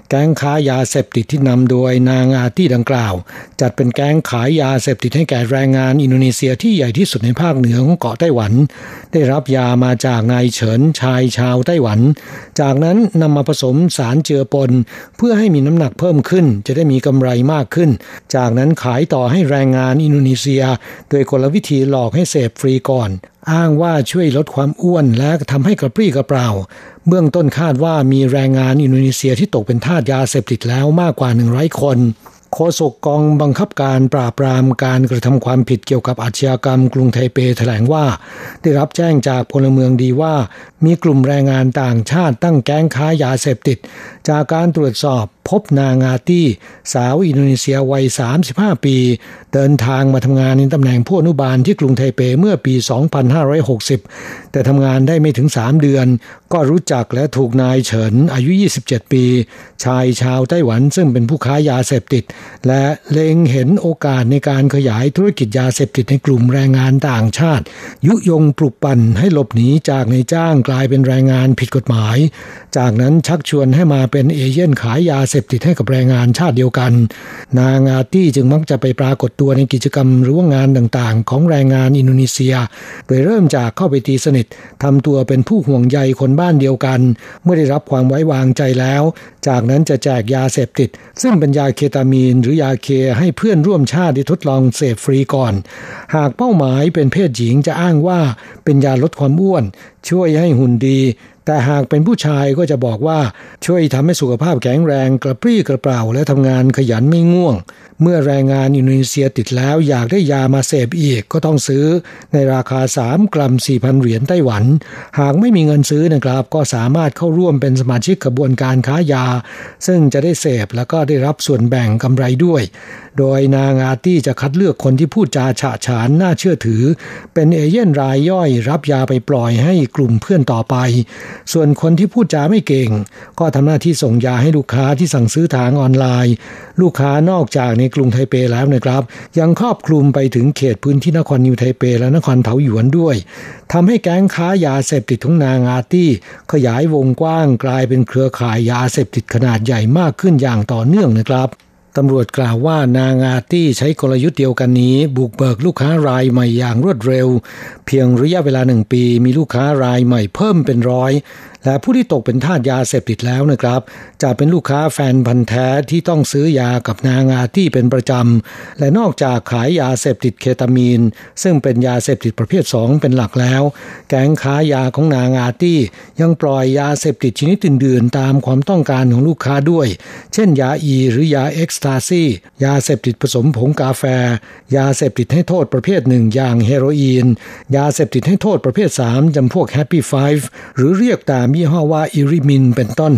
แก๊งค้ายาเสพติดที่นำโดยนางอาร์ตี้ดังกล่าวจัดเป็นแก๊งขายยาเสพติดให้แก่แรงงานอินโดนีเซียที่ใหญ่ที่สุดในภาคเหนือของเกาะไต้หวันได้รับยามาจากนายเฉินชายชาวไต้หวันจากนั้นนำมาผสมสารเจือปนเพื่อให้มีน้ำหนักเพิ่มขึ้นจะได้มีกำไรมากขึ้นจากนั้นขายต่อให้แรงงานอินโดนีเซียโดยกลวิธีหลอกให้เสพฟรีก่อนอ้างว่าช่วยลดความอ้วนและทำให้กระปรี้กระเปร่าเบื้องต้นคาดว่ามีแรงงานอินโดนีเซียที่ตกเป็นทาสยาเสพติดแล้วมากกว่าหนึ่งร้อยคนโฆษกกองบังคับการปราบปรามการกระทำความผิดเกี่ยวกับอาชญากรรมกรุงไทเปแถลงว่าได้รับแจ้งจากพลเมืองดีว่ามีกลุ่มแรงงานต่างชาติตั้งแก๊งค้ายาเสพติดจากการตรวจสอบพบนางอาตี้สาวอินโดนีเซียวัยสามสิบห้าปีเดินทางมาทำงานในตำแหน่งผู้อนุบาลที่กรุงไทเปเมื่อปีสองพันห้าร้อยหกสิบแต่ทำงานได้ไม่ถึงสามเดือนก็รู้จักและถูกนายเฉินอายุยี่สิบเจ็ดปีชายชาวไต้หวันซึ่งเป็นผู้ค้ายาเสพติดและเล็งเห็นโอกาสในการขยายธุรกิจยาเสพติดในกลุ่มแรงงานต่างชาติยุยงปลุกปั่นให้หลบหนีจากนายจ้างกลายเป็นแรงงานผิดกฎหมายจากนั้นชักชวนให้มาเป็นเอเจนต์ขายยาเสพติดให้กับแรงงานชาติเดียวกันนางอาตี้จึงมักจะไปปรากฏตัวในกิจกรรมหรือว่างานต่างๆของแรงงานอินโดนีเซียโดยเริ่มจากเข้าไปตีสนิททำตัวเป็นผู้ห่วงใยคนบ้านเดียวกันเมื่อได้รับความไว้วางใจแล้วจากนั้นจะแจกยาเสพติดซึ่งเป็นยาเคตามีนหรือยาเคให้เพื่อนร่วมชาติได้ทดลองเสพฟรีก่อนหากเป้าหมายเป็นเพศหญิงจะอ้างว่าเป็นยาลดความอ้วนช่วยให้หุ่นดี แต่หากเป็นผู้ชายก็จะบอกว่าช่วยทำให้สุขภาพแข็งแรงกระปรี้กระเปร่าและทำงานขยันไม่ง่วงเมื่อแรงงานอินโดนีเซียติดแล้วอยากได้ยามาเสพอีกก็ต้องซื้อในราคาสามกรัม สี่พัน เหรียญไต้หวันหากไม่มีเงินซื้อนะครับก็สามารถเข้าร่วมเป็นสมาชิกขบวนการค้ายาซึ่งจะได้เสพแล้วก็ได้รับส่วนแบ่งกำไรด้วยโดยนางอาตี้จะคัดเลือกคนที่พูดจาฉะฉานน่าเชื่อถือเป็นเอเย่นรายย่อยรับยาไปปล่อยให้กลุ่มเพื่อนต่อไปส่วนคนที่พูดจาไม่เก่งก็ทำหน้าที่ส่งยาให้ลูกค้าที่สั่งซื้อทางออนไลน์ลูกค้านอกจากในกรุงไทเปแล้วนะครับยังครอบคลุมไปถึงเขตพื้นที่นครนิวยอร์กไทเปและนครเทาหยวนด้วยทำให้แก๊งค้ายาเสพติดทุ่งนางอาตี้ขยายวงกว้างกลายเป็นเครือข่ายยาเสพติดขนาดใหญ่มากขึ้นอย่างต่อเนื่องนะครับตำรวจกล่าวว่านางอาตี้ใช้กลยุทธ์เดียวกันนี้บุกเบิกลูกค้ารายใหม่อย่างรวดเร็วเพียงระยะเวลาหนึ่งปีมีลูกค้ารายใหม่เพิ่มเป็นร้อยและผู้ที่ตกเป็นทาสยาเสพติดแล้วนะครับจะเป็นลูกค้าแฟนพันธุ์แท้ที่ต้องซื้อยากับนางอาตี้เป็นประจำและนอกจากขายยาเสพติดเคตามีนซึ่งเป็นยาเสพติดประเภทสองเป็นหลักแล้วแก๊งค้ายาของนางอาตี้ยังปล่อยยาเสพติดชนิดอื่นๆตามความต้องการของลูกค้าด้วยเช่นยาอีหรือยาเอ็กซ์ตาซียาเสพติดผสมผงกาแฟยาเสพติดให้โทษประเภทหนึ่งอย่างเฮโรอีนยาเสพติดให้โทษประเภทสามจำพวกแฮปปี้ไฟฟ์หรือเรียกตามยี่ห้อว่าอิริมินเป็นต้น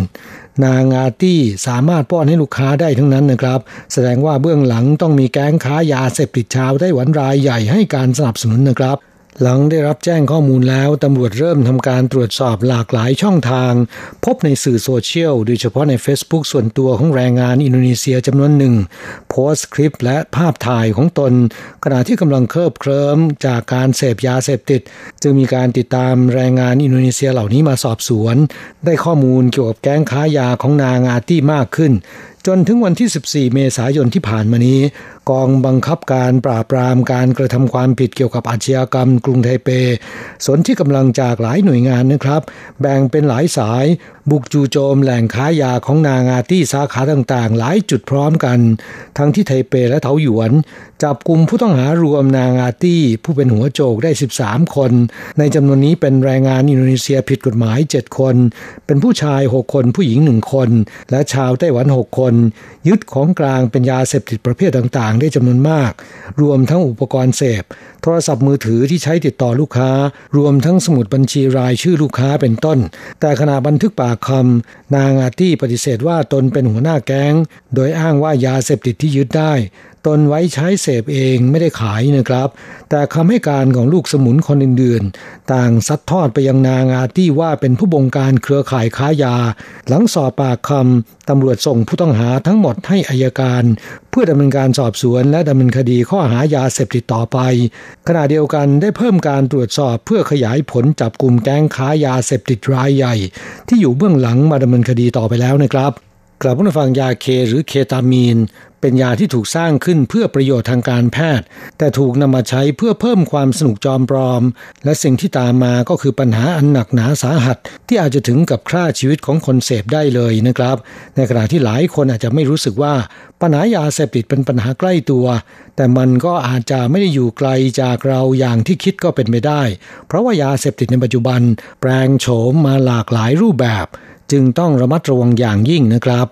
นางอาตี้สามารถป้อนให้ลูกค้าได้ทั้งนั้นนะครับแสดงว่าเบื้องหลังต้องมีแก๊งค้ายาเสพติดชาวไต้หวันรายใหญ่ให้การสนับสนุนนะครับหลังได้รับแจ้งข้อมูลแล้วตำรวจเริ่มทำการตรวจสอบหลากหลายช่องทางพบในสื่อโซเชียลโดยเฉพาะใน Facebook ส่วนตัวของแรงงานอินโดนีเซียจำนวนหนึ่งโพสต์คลิปและภาพถ่ายของตนขณะที่กำลังเคลิบเคลิ้มจากการเสพยาเสพติดจึงมีการติดตามแรงงานอินโดนีเซียเหล่านี้มาสอบสวนได้ข้อมูลเกี่ยวกับแก๊งค้ายาของนางอาตี้มากขึ้นจนถึงวันที่สิบสี่เมษายนที่ผ่านมานี้กองบังคับการปราบปรามการกระทำความผิดเกี่ยวกับอาชญากรรมกรุงไทเปสนธิกำลังจากหลายหน่วยงานนะครับแบ่งเป็นหลายสายบุกจู่โจมแหล่งค้ายาของนางอาตี้สาขาต่างๆหลายจุดพร้อมกันทั้งที่ไทเปและเทาหยวนจับกุมผู้ต้องหารวมนางอาตี้ผู้เป็นหัวโจกได้สิบสามคนในจำนวนนี้เป็นแรงงานอินโดนีเซียผิดกฎหมายเจ็ดคนเป็นผู้ชายหกคนผู้หญิงหนึ่งคนและชาวไต้หวันหกคนยึดของกลางเป็นยาเสพติดประเภทต่างๆได้จำนวนมากรวมทั้งอุปกรณ์เสพโทรศัพท์มือถือที่ใช้ติดต่อลูกค้ารวมทั้งสมุดบัญชีรายชื่อลูกค้าเป็นต้นแต่ขณะบันทึกปากคำนางอาตี้ปฏิเสธว่าตนเป็นหัวหน้าแก๊งโดยอ้างว่ายาเสพติดที่ยึดได้ตนไว้ใช้เสพเองไม่ได้ขายนะครับแต่คำให้การของลูกสมุนคนอื่นๆต่างซัดทอดไปยังนางอาตี้ว่าเป็นผู้บงการเครือข่ายค้ายาหลังสอบปากคำตำรวจส่งผู้ต้องหาทั้งหมดให้อัยการเพื่อดำเนินการสอบสวนและดำเนินคดีข้อหายาเสพติดต่อไปขณะเดียวกันได้เพิ่มการตรวจสอบเพื่อขยายผลจับกลุ่มแก๊งค้ายาเสพติดรายใหญ่ที่อยู่เบื้องหลังมาดำเนินคดีต่อไปแล้วนะครับกลับมาฟังยาเคหรือเคตามีนเป็นยาที่ถูกสร้างขึ้นเพื่อประโยชน์ทางการแพทย์แต่ถูกนำมาใช้เพื่อเพิ่มความสนุกจอมปลอมและสิ่งที่ตามมาก็คือปัญหาอันหนักหนาสาหัสที่อาจจะถึงกับฆ่าชีวิตของคนเสพได้เลยนะครับในขณะที่หลายคนอาจจะไม่รู้สึกว่าปัญหายาเสพติดเป็นปัญหาใกล้ตัวแต่มันก็อาจจะไม่ได้อยู่ไกลจากเราอย่างที่คิดก็เป็นไปได้เพราะว่ายาเสพติดในปัจจุบันแปลงโฉมมาหลากหลายรูปแบบจึงต้องระมัดระวังอย่างยิ่งนะครับ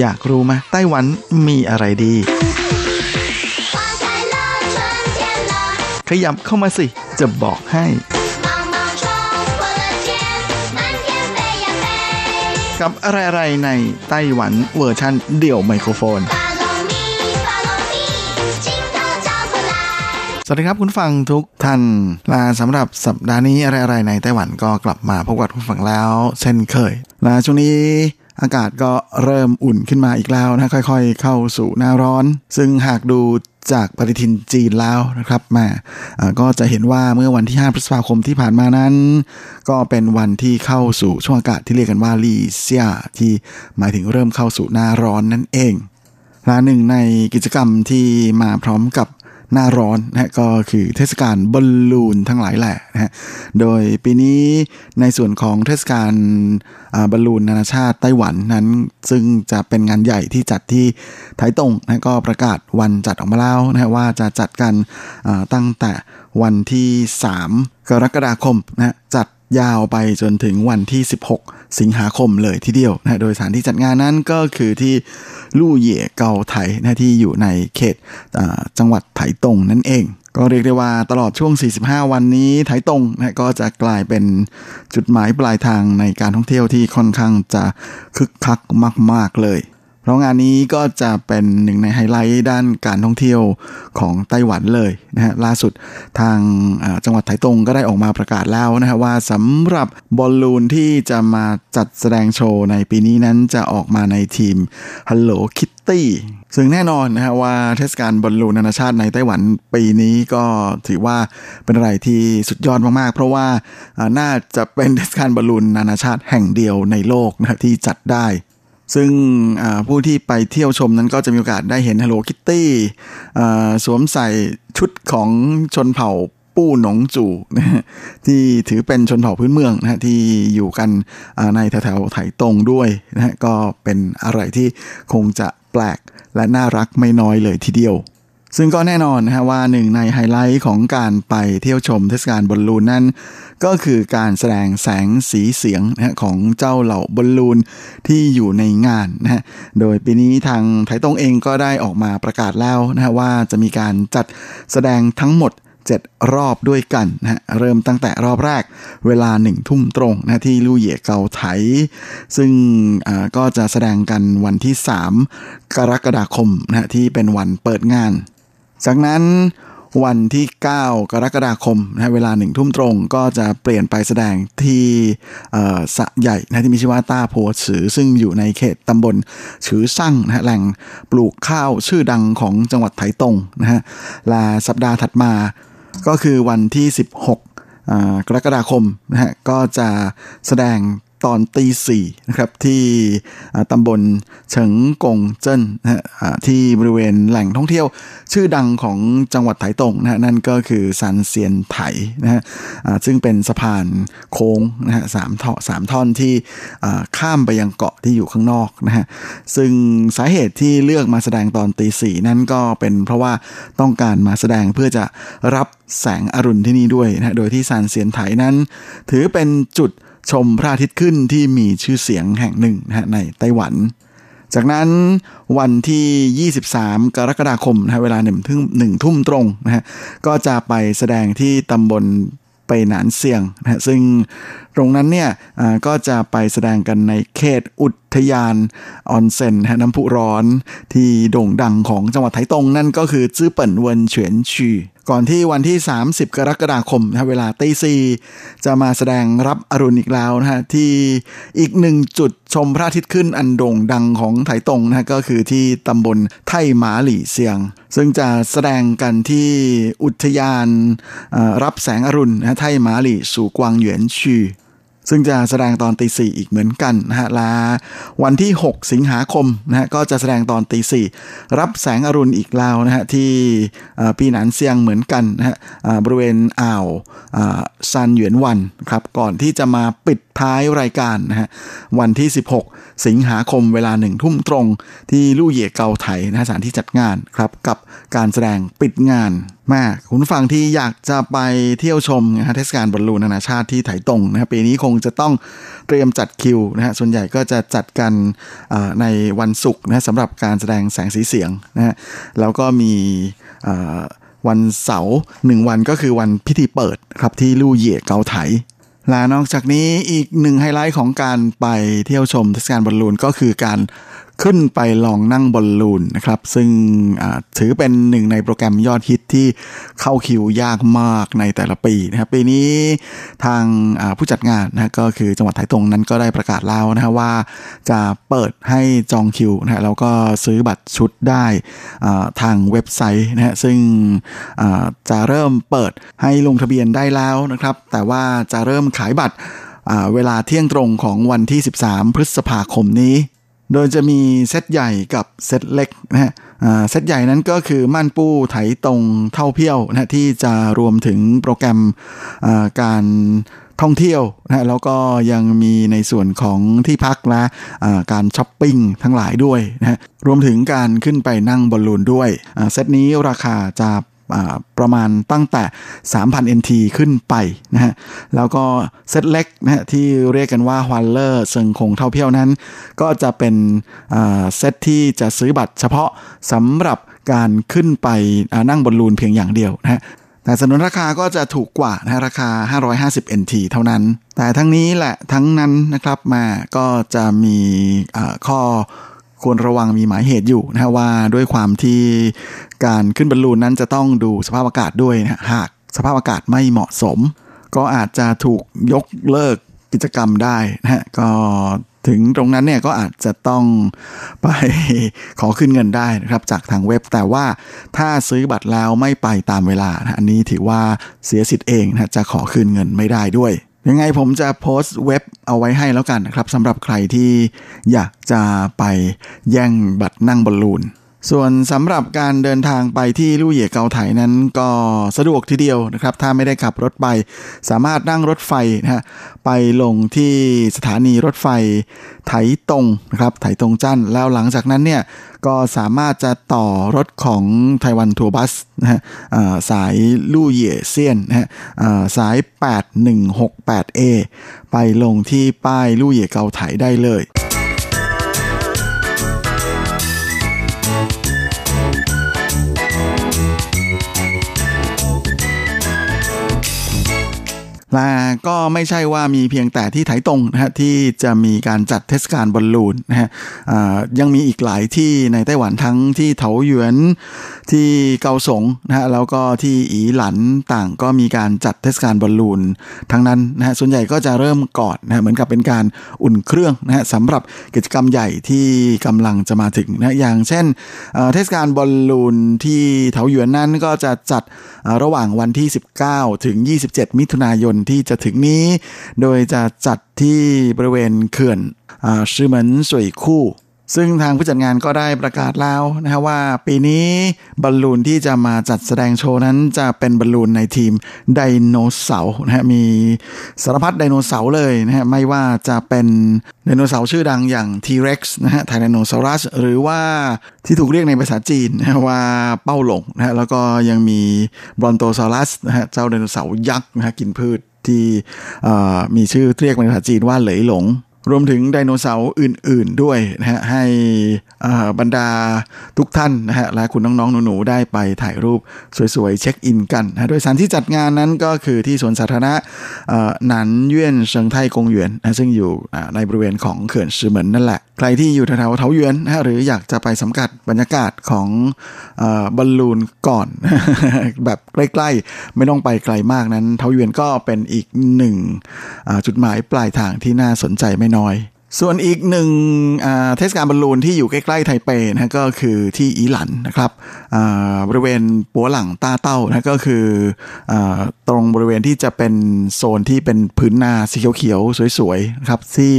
อยากรู้ไหมไต้หวันมีอะไรดีขยับเข้ามาสิจะบอกให้กับอะไรๆในไต้หวันเวอร์ชันเดี่ยวไมโครโฟนสวัสดีครับคุณฟังทุกท่านและสำหรับสัปดาห์นี้อะไรๆในไต้หวันก็กลับมาพบกับคุณฟังแล้วเช่นเคยและช่วงนี้อากาศก็เริ่มอุ่นขึ้นมาอีกแล้วนะค่อยๆเข้าสู่หน้าร้อนซึ่งหากดู จากปฏิทินจีนแล้วนะครับมาก็จะเห็นว่าเมื่อวันที่ห้าพฤษภาคมที่ผ่านมานั้นก็เป็นวันที่เข้าสู่ช่วงอากาศที่เรียกกันว่าลี่เซียที่หมายถึงเริ่มเข้าสู่หน้าร้อนนั่นเองและหนึ่งในกิจกรรมที่มาพร้อมกับหน้าร้อนนะก็คือเทศกาลบอลลูนทั้งหลายแหละนะโดยปีนี้ในส่วนของเทศกาลบอลลูนนานาชาติไต้หวันนั้นซึ่งจะเป็นงานใหญ่ที่จัดที่ไถตงนะก็ประกาศวันจัดออกมาแล้วนะว่าจะจัดกันตั้งแต่วันที่สามกรกฎาคมนะจัดยาวไปจนถึงวันที่สิบหกสิงหาคมเลยทีเดียวนะโดยสถานที่จัดงานนั้นก็คือที่ลู่เหย่เกาไถนะที่อยู่ในเขตจังหวัดไถตงนั่นเองก็เรียกได้ว่าตลอดช่วงสี่สิบห้าวันนี้ไถตงนะก็จะกลายเป็นจุดหมายปลายทางในการท่องเที่ยวที่ค่อนข้างจะคึกคักมากๆเลยเพราะงานนี้ก็จะเป็นหนึ่งในไฮไลท์ด้านการท่องเที่ยวของไต้หวันเลยนะฮะล่าสุดทางจังหวัดไถตงก็ได้ออกมาประกาศแล้วนะฮะว่าสำหรับบอลลูนที่จะมาจัดแสดงโชว์ในปีนี้นั้นจะออกมาในทีม Hello Kitty ซึ่งแน่นอนนะฮะว่าเทศกาลบอลลูนนานาชาติในไต้หวันปีนี้ก็ถือว่าเป็นอะไรที่สุดยอดมากๆเพราะว่าน่าจะเป็นเทศกาลบอลลูนนานาชาติแห่งเดียวในโลกนะที่จัดได้ซึ่งผู้ที่ไปเที่ยวชมนั้นก็จะมีโอกาสได้เห็น Hello Kitty สวมใส่ชุดของชนเผ่าปู้หนงจู่ที่ถือเป็นชนเผ่าพื้นเมืองนะฮะที่อยู่กันในแถวๆไถตงด้วยนะฮะก็เป็นอะไรที่คงจะแปลกและน่ารักไม่น้อยเลยทีเดียวซึ่งก็แน่นอนนะฮะว่าหนึ่งในไฮไลท์ของการไปเที่ยวชมเทศกาลบอลลูนนั้นก็คือการแสดงแสงสีเสียงนะฮะของเจ้าเหล่าบอลลูนที่อยู่ในงานนะฮะโดยปีนี้ทางไถตงเองก็ได้ออกมาประกาศแล้วนะฮะว่าจะมีการจัดแสดงทั้งหมดเจ็ดรอบด้วยกันนะฮะเริ่มตั้งแต่รอบแรกเวลาหนึ่งทุ่มตรงนะที่ลู่เหย่เกาไถซึ่งก็จะแสดงกันวันที่สามกรกฎาคมนะฮะที่เป็นวันเปิดงานจากนั้นวันที่เก้ากรกฎาคมนะเวลาหนึ่งทุ่มตรงก็จะเปลี่ยนไปแสดงที่สะใหญ่นะที่มีชื่อว่าต้าโพฉือซึ่งอยู่ในเขตตำบลฉือซั่งนะแหล่งปลูกข้าวชื่อดังของจังหวัดไถตงนะฮะและสัปดาห์ถัดมาก็คือวันที่สิบหกกรกฎาคมนะฮะก็จะแสดงตอนตีสี่นะครับที่ตำบลเฉิงกงเจิ้นที่บริเวณแหล่งท่องเที่ยวชื่อดังของจังหวัดไถตงนะนั่นก็คือซันเซียนไถนะฮะซึ่งเป็นสะพานโค้งนะฮะสามท่อสามท่อนที่ข้ามไปยังเกาะที่อยู่ข้างนอกนะฮะซึ่งสาเหตุที่เลือกมาแสดงตอนตีสี่นั่นก็เป็นเพราะว่าต้องการมาแสดงเพื่อจะรับแสงอรุณที่นี่ด้วยนะโดยที่ซันเซียนไถนั้นถือเป็นจุดชมพระอาทิตย์ขึ้นที่มีชื่อเสียงแห่งหนึ่งนะฮะในไต้หวันจากนั้นวันที่ยี่สิบสามกรกฎาคมนะฮะเวลาหนึ่งทุ่มตรงนะฮะก็จะไปแสดงที่ตำบลไปหนานเซียงนะฮะซึ่งตรงนั้นเนี่ยก็จะไปแสดงกันในเขตอุทยานออนเซ็นนะฮะน้ำพุร้อนที่โด่งดังของจังหวัดไถตงนั่นก็คือจื้อเปิ่นเวินเฉียนชีก่อนที่วันที่สามสิบกรกฎาคมนะเวลาตีสี่จะมาแสดงรับอรุณอีกแล้วนะฮะที่อีกหนึ่งจุดชมพระอาทิตย์ขึ้นอันโด่งดังของไถตงนะฮะก็คือที่ตำบลไท่หมาหลี่เซียงซึ่งจะแสดงกันที่อุทยานรับแสงอรุณนะไท่หมาหลี่สู่กวางเหวียนชีซึ่งจะแสดงตอนตีสี่อีกเหมือนกันนะฮะและวันที่หกสิงหาคมนะฮะก็จะแสดงตอนตีสี่รับแสงอรุณอีกแล้วนะฮะที่ปีหนานเซียงเหมือนกันนะฮะบริเวณอ่าวซันหยวนวันครับก่อนที่จะมาปิดท้ายรายการนะฮะวันที่สิบหกสิงหาคมเวลาหนึ่งทุ่มตรงที่ลู่เหย่เกาไถนะฮะสถานที่จัดงานครับกับการแสดงปิดงานมาคุณฟังที่อยากจะไปเที่ยวชมนะฮะเทศกาลบอลลูนนานาชาติที่ไถตงนะฮะปีนี้คงจะต้องเตรียมจัดคิวนะฮะส่วนใหญ่ก็จะจัดกันในวันศุกร์นะฮะสำหรับการแสดงแสงสีเสียงนะฮะแล้วก็มีวันเสาร์หนึ่งวันก็คือวันพิธีเปิดครับที่ลู่เหย่เกาไถและนอกจากนี้อีกหนึ่งไฮไลท์ของการไปเที่ยวชมเทศกาลบอลลูนก็คือการ ขึ้นไปลองนั่งบอลลูนนะครับซึ่งถือเป็นหนึ่งในโปรแกรมยอดฮิตที่เข้าคิวยากมากในแต่ละปีนะครับปีนี้ทางผู้จัดงานนะก็คือจังหวัดไถตรงนั้นก็ได้ประกาศแล้วนะว่าจะเปิดให้จองคิวนะแล้วก็ซื้อบัตรชุดได้ทางเว็บไซต์นะฮะซึ่งจะเริ่มเปิดให้ลงทะเบียนได้แล้วนะครับแต่ว่าจะเริ่มขายบัตรเวลาเที่ยงตรงของวันที่สิบสามพฤษภาคมนี้โดยจะมีเซตใหญ่กับเซตเล็กนะฮะเซตใหญ่นั้นก็คือม่านปู้ไถตรงเท่าเพี้ยวนะที่จะรวมถึงโปรแกรมการท่องเที่ยวนะแล้วก็ยังมีในส่วนของที่พักและการช้อปปิ้งทั้งหลายด้วยนะรวมถึงการขึ้นไปนั่งบอลลูนด้วยเซตนี้ราคาจะประมาณตั้งแต่ สามพัน เอ็น ที ขึ้นไปนะฮะแล้วก็เซตเล็กนะฮะที่เรียกกันว่าฮวันเลอร์เซิงคงเท่าเพี้ยวนั้นก็จะเป็นเซตที่จะซื้อบัตรเฉพาะสำหรับการขึ้นไปนั่งบนลูนเพียงอย่างเดียวนะฮะแต่สนนราคาก็จะถูกกว่านะราคาห้าร้อยห้าสิบ เอ็น ที เท่านั้นแต่ทั้งนี้แหละทั้งนั้นนะครับมาก็จะมีข้อควรระวังมีหมายเหตุอยู่นะว่าด้วยความที่การขึ้นบอลลูนนั้นจะต้องดูสภาพอากาศด้วยนะหากสภาพอากาศไม่เหมาะสมก็อาจจะถูกยกเลิกกิจกรรมได้นะฮะก็ถึงตรงนั้นเนี่ยก็อาจจะต้องไปขอขึ้นเงินได้นะครับจากทางเว็บแต่ว่าถ้าซื้อบัตรแล้วไม่ไปตามเวลานะอันนี้ถือว่าเสียสิทธิ์เองนะจะขอคืนเงินไม่ได้ด้วยยังไงผมจะโพสต์เว็บเอาไว้ให้แล้วกันนะครับสำหรับใครที่อยากจะไปแย่งบัตรนั่งบอลลูนส่วนสำหรับการเดินทางไปที่ลู่เหย่เกาไถนั้นก็สะดวกทีเดียวนะครับถ้าไม่ได้ขับรถไปสามารถนั่งรถไฟนะฮะไปลงที่สถานีรถไฟไถตงนะครับไถตงจั่นแล้วหลังจากนั้นเนี่ยก็สามารถจะต่อรถของไต้หวันทัวร์บัสนะฮะสายลู่เหย่เซียนนะฮะสาย แปดหนึ่งหกแปด เอ ไปลงที่ป้ายลู่เหย่เกาไถได้เลยและก็ไม่ใช่ว่ามีเพียงแต่ที่ไถตงนะฮะที่จะมีการจัดเทศกาลบอลลูนนะฮะยังมีอีกหลายที่ในไต้หวันทั้งที่เถาหยวนที่เกาสงนะฮะแล้วก็ที่อีหลันต่างก็มีการจัดเทศกาลบอลลูนทั้งนั้นนะฮะส่วนใหญ่ก็จะเริ่มก่อนนะเหมือนกับเป็นการอุ่นเครื่องนะฮะสำหรับกิจกรรมใหญ่ที่กำลังจะมาถึงนะอย่างเช่นเทศกาลบอลลูนที่เถาหยวนนั้นก็จะจัดระหว่างวันที่สิบเก้าถึงยี่สิบเจ็ดมิถุนายนที่จะถึงนี้โดยจะจัดที่บริเวณเขื่อนชื่อเหมือนสวยคู่ซึ่งทางผู้จัดงานก็ได้ประกาศแล้วนะฮะว่าปีนี้บอลลูนที่จะมาจัดแสดงโชว์นั้นจะเป็นบอลลูนในทีมไดโนเสาร์นะฮะมีสารพัดไดโนเสาร์เลยนะฮะไม่ว่าจะเป็นไดโนเสาร์ชื่อดังอย่าง T-Rex นะฮะ Tyrannosaurus หรือว่าที่ถูกเรียกในภาษาจีนนะฮะว่าเป้าหลงนะฮะแล้วก็ยังมี Brontosaurus นะฮะเจ้าไดโนเสาร์ยักษ์นะฮะกินพืชที่มีชื่อเรียกในภาษาจีนว่าเหลยหลงรวมถึงไดโนเสาร์อื่นๆด้วยนะฮะให้บรรดาทุกท่านนะฮะและคุณน้องๆหนูๆได้ไปถ่ายรูปสวยๆเช็คอินกันนะโดยสถานที่จัดงานนั้นก็คือที่สวนสาธารณะหนานเยื่อนเซิงไทกงหยวนนะซึ่งอยู่ในบริเวณของเขื่อนชื่อเหมือนนั่นแหละใครที่อยู่แถวๆเถาหยวนนะฮะหรืออยากจะไปสัมผัสบรรยากาศของบอลลูนก่อน แบบใกล้ๆไม่ต้องไปไกลมากนั้นเถาหยวนก็เป็นอีกหนึ่งจุดหมายปลายทางที่น่าสนใจไม่น้อยส่วนอีกหนึ่งเทศกาลบอลลูนที่อยู่ใกล้ๆไทเปนะก็คือที่อีหลันนะครับบริเวณปัวหลังต้าเต้านะก็คือตรงบริเวณที่จะเป็นโซนที่เป็นพื้นนาสีเขียวๆสวยๆนะครับที่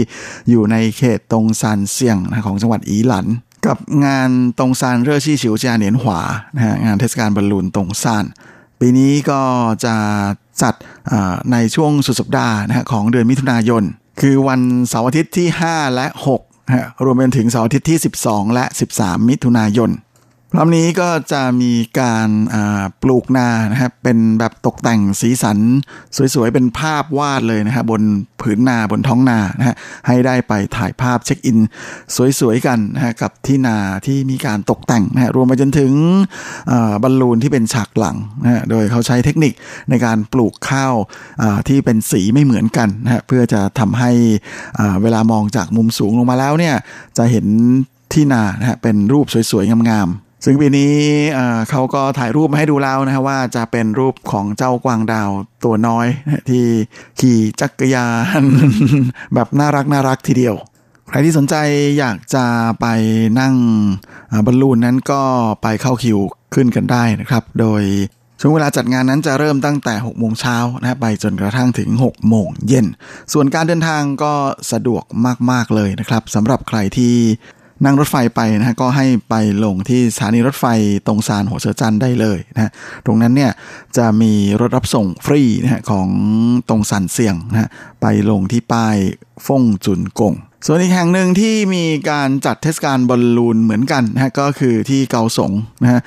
อยู่ในเขตตงซานเซียงนะของจังหวัดอีหลันกับงานตงซานเร่อชี่ฉิวเจียเหนียนหวานะฮะงานเทศกาลบอลลูนตงซานปีนี้ก็จะจัดในช่วงสุดสัปดาห์นะของเดือนมิถุนายนคือวันเสาร์อาทิตย์ที่ห้าและหกฮะรวมไปถึงเสาร์อาทิตย์ที่สิบสองและสิบสามมิถุนายนรอบนี้ก็จะมีการปลูกนานะครับเป็นแบบตกแต่งสีสันสวยๆเป็นภาพวาดเลยนะฮะบนผืนนาบนท้องนานะฮะให้ได้ไปถ่ายภาพเช็คอินสวยๆกันนะฮะกับที่นาที่มีการตกแต่งนะฮะรวมไปจนถึงบอลลูนที่เป็นฉากหลังนะฮะโดยเขาใช้เทคนิคในการปลูกข้าวที่เป็นสีไม่เหมือนกันนะฮะเพื่อจะทำให้เวลามองจากมุมสูงลงมาแล้วเนี่ยจะเห็น ที่นานะฮะเป็นรูปสวยๆงามๆซึ่งปีนี้เขาก็ถ่ายรูปมาให้ดูแล้วนะฮะว่าจะเป็นรูปของเจ้ากวางดาวตัวน้อยนะที่ขี่จักรยาน แบบน่ารักน่ารักทีเดียวใครที่สนใจอยากจะไปนั่งบอลลูนนั้นก็ไปเข้าคิวขึ้นกันได้นะครับโดยช่วงเวลาจัดงานนั้นจะเริ่มตั้งแต่ หกโมงเช้านะไปจนกระทั่งถึง หกโมงเย็นส่วนการเดินทางก็สะดวกมากๆเลยนะครับสำหรับใครที่นั่งรถไฟไปนะฮะก็ให้ไปลงที่สถานีรถไฟตรงซานหัวเสือจันทร์ได้เลยนะฮะตรงนั้นเนี่ยจะมีรถรับส่งฟรีนะฮะของตรงสันเซียงนะฮะไปลงที่ป้ายฟ่งจุนกงส่วนอีกแห่งหนึ่งที่มีการจัดเทศกาลบอลลูนเหมือนกันนะฮะก็คือที่เกาสงนะฮะ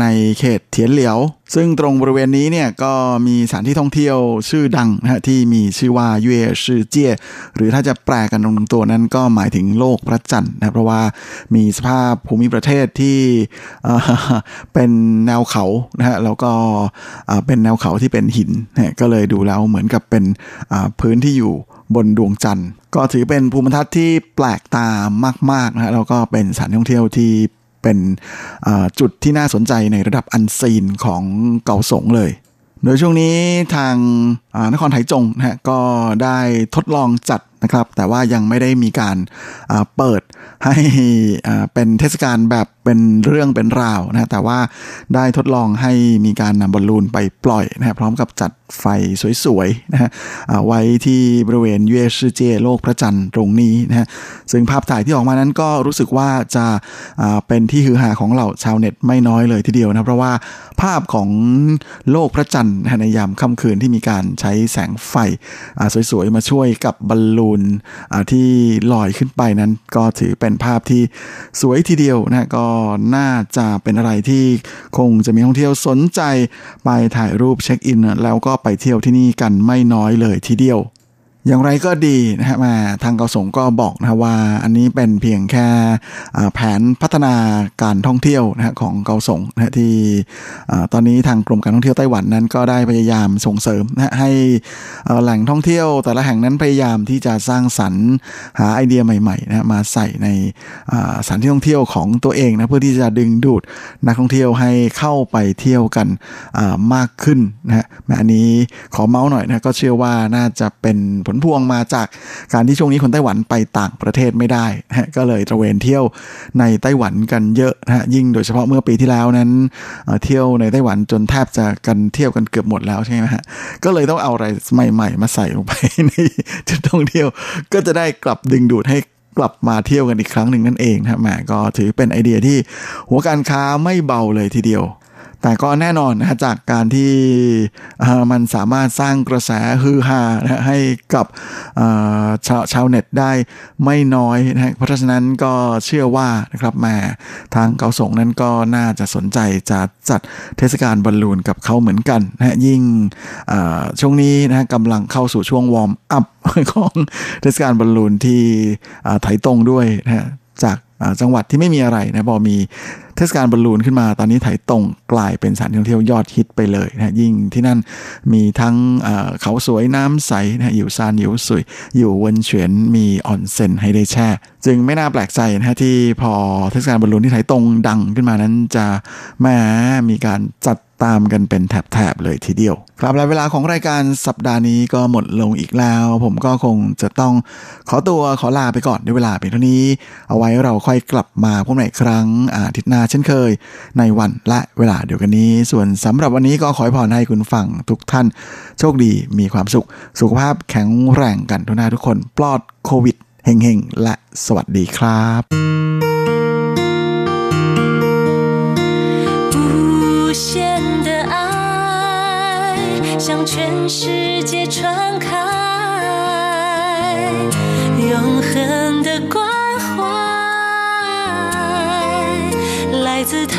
ในเขตเทียนเหลียวซึ่งตรงบริเวณนี้เนี่ยก็มีสถานที่ท่องเที่ยวชื่อดังนะฮะที่มีชื่อว่าเย่ชื่อเจี้ยหรือถ้าจะแปลกันตรงตัวนั้นก็หมายถึงโลกพระจันทร์นะเพราะว่ามีสภาพภูมิประเทศที่เป็นแนวเขานะฮะแล้วก็เป็นแนวเขาที่เป็นหินนะก็เลยดูแล้วเหมือนกับเป็นพื้นที่อยู่บนดวงจันทร์ก็ถือเป็นภูมิทัศน์ที่แปลกตามากๆนะฮะแล้วก็เป็นสถานท่องเที่ยวที่เป็นจุดที่น่าสนใจในระดับอันซีนของเกาสงเลยโดยช่วงนี้ทางนครไถจงนะฮะก็ได้ทดลองจัดนะครับแต่ว่ายังไม่ได้มีการเปิดให้เป็นเทศกาลแบบเป็นเรื่องเป็นราวนะแต่ว่าได้ทดลองให้มีการนำบอลลูนไปปล่อยนะพร้อมกับจัดไฟสวยๆนะฮะไว้ที่บริเวณเย่ชื่อเจโลกพระจันทร์ตรงนี้นะฮะซึ่งภาพถ่ายที่ออกมานั้นก็รู้สึกว่าจะเป็นที่ฮือฮาของเหล่าชาวเน็ตไม่น้อยเลยทีเดียวนะเพราะว่าภาพของโลกพระจันทร์ในยามค่ำคืนที่มีการใช้แสงไฟสวยๆมาช่วยกับบอลลูนที่ลอยขึ้นไปนั้นก็ถือเป็นภาพที่สวยทีเดียวนะก็น่าจะเป็นอะไรที่คงจะมีนักท่องเที่ยวสนใจไปถ่ายรูปเช็คอินแล้วก็ไปเที่ยวที่นี่กันไม่น้อยเลยทีเดียวอย่างไรก็ดีนะฮะมาทางเกาสงก็บอกนะว่าอันนี้เป็นเพียงแค่แผนพัฒนาการท่องเที่ยวนะฮะของเกาสงนะฮะที่ตอนนี้ทางกรมการท่องเที่ยวไต้หวันนั้นก็ได้พยายามส่งเสริมนะฮะให้แหล่งท่องเที่ยวแต่ละแห่งนั้นพยายามที่จะสร้างสรรค์หาไอเดียใหม่ๆนะฮะมาใส่ในสถานที่ท่องเที่ยวของตัวเองนะเพื่อที่จะดึงดูดนักท่องเที่ยวให้เข้าไปเที่ยวกันมากขึ้นนะฮะอันนี้ขอเมาส์หน่อยนะก็เชื่อว่าน่าจะเป็นผลพวงมาจากการที่ช่วงนี้คนไต้หวันไปต่างประเทศไม่ได้ก็เลยตระเวนเที่ยวในไต้หวันกันเยอะนะฮะยิ่งโดยเฉพาะเมื่อปีที่แล้วนั้นเที่ยวในไต้หวันจนแทบจะกันเที่ยวกันเกือบหมดแล้วใช่ไหมฮะก็เลยต้องเอาอะไรใหม่ๆมาใส่ลงไปในจุดท่องเที่ยวก็จะได้กลับดึงดูดให้กลับมาเที่ยวกันอีกครั้งหนึ่งนั่นเองนะฮะก็ถือเป็นไอเดียที่หัวการค้าไม่เบาเลยทีเดียวแต่ก็แน่นอนนะจากการที่มันสามารถสร้างกระแสฮือฮานะให้กับชาวชาวเน็ตได้ไม่น้อยนะเพราะฉะนั้นก็เชื่อว่านะครับแม่ทางเกาสงนั้นก็น่าจะสนใจจะจัดเทศกาลบอลลูนกับเขาเหมือนกันนะยิ่งช่วงนี้นะกำลังเข้าสู่ช่วงวอร์มอัพของเทศกาลบอลลูนที่ไถตงด้วยนะจากจังหวัดที่ไม่มีอะไรนะพอมีเทศกาลบอลลูนขึ้นมาตอนนี้ไถตงกลายเป็นสถานท่องเที่ยวยอดฮิตไปเลยนะยิ่งที่นั่นมีทั้งเขาสวยน้ำใสนะอยู่ซานอยู่สุยอยู่เวินเฉียนมีออนเซ็นให้ได้แช่จึงไม่น่าแปลกใจนะที่พอเทศกาลบอลลูนที่ไถตงดังขึ้นมานั้นจะแม้มีการจัดตามกันเป็นแถบๆเลยทีเดียวครับและเวลาของรายการสัปดาห์นี้ก็หมดลงอีกแล้วผมก็คงจะต้องขอตัวขอลาไปก่อนในเวลาเพียงเท่านี้เอาไว้เราค่อยกลับมาพบกันอีกครั้งอาทิตย์หน้าเช่นเคยในวันและเวลาเดียวกันนี้ส่วนสำหรับวันนี้ก็ขอให้พรให้คุณฟังทุกท่านโชคดีมีความสุขสุขภาพแข็งแรงกันทุกหน้าทุกคนปลอดโควิดเฮงๆและสวัสดีครับ向全世界传开，永恒的关怀，来自他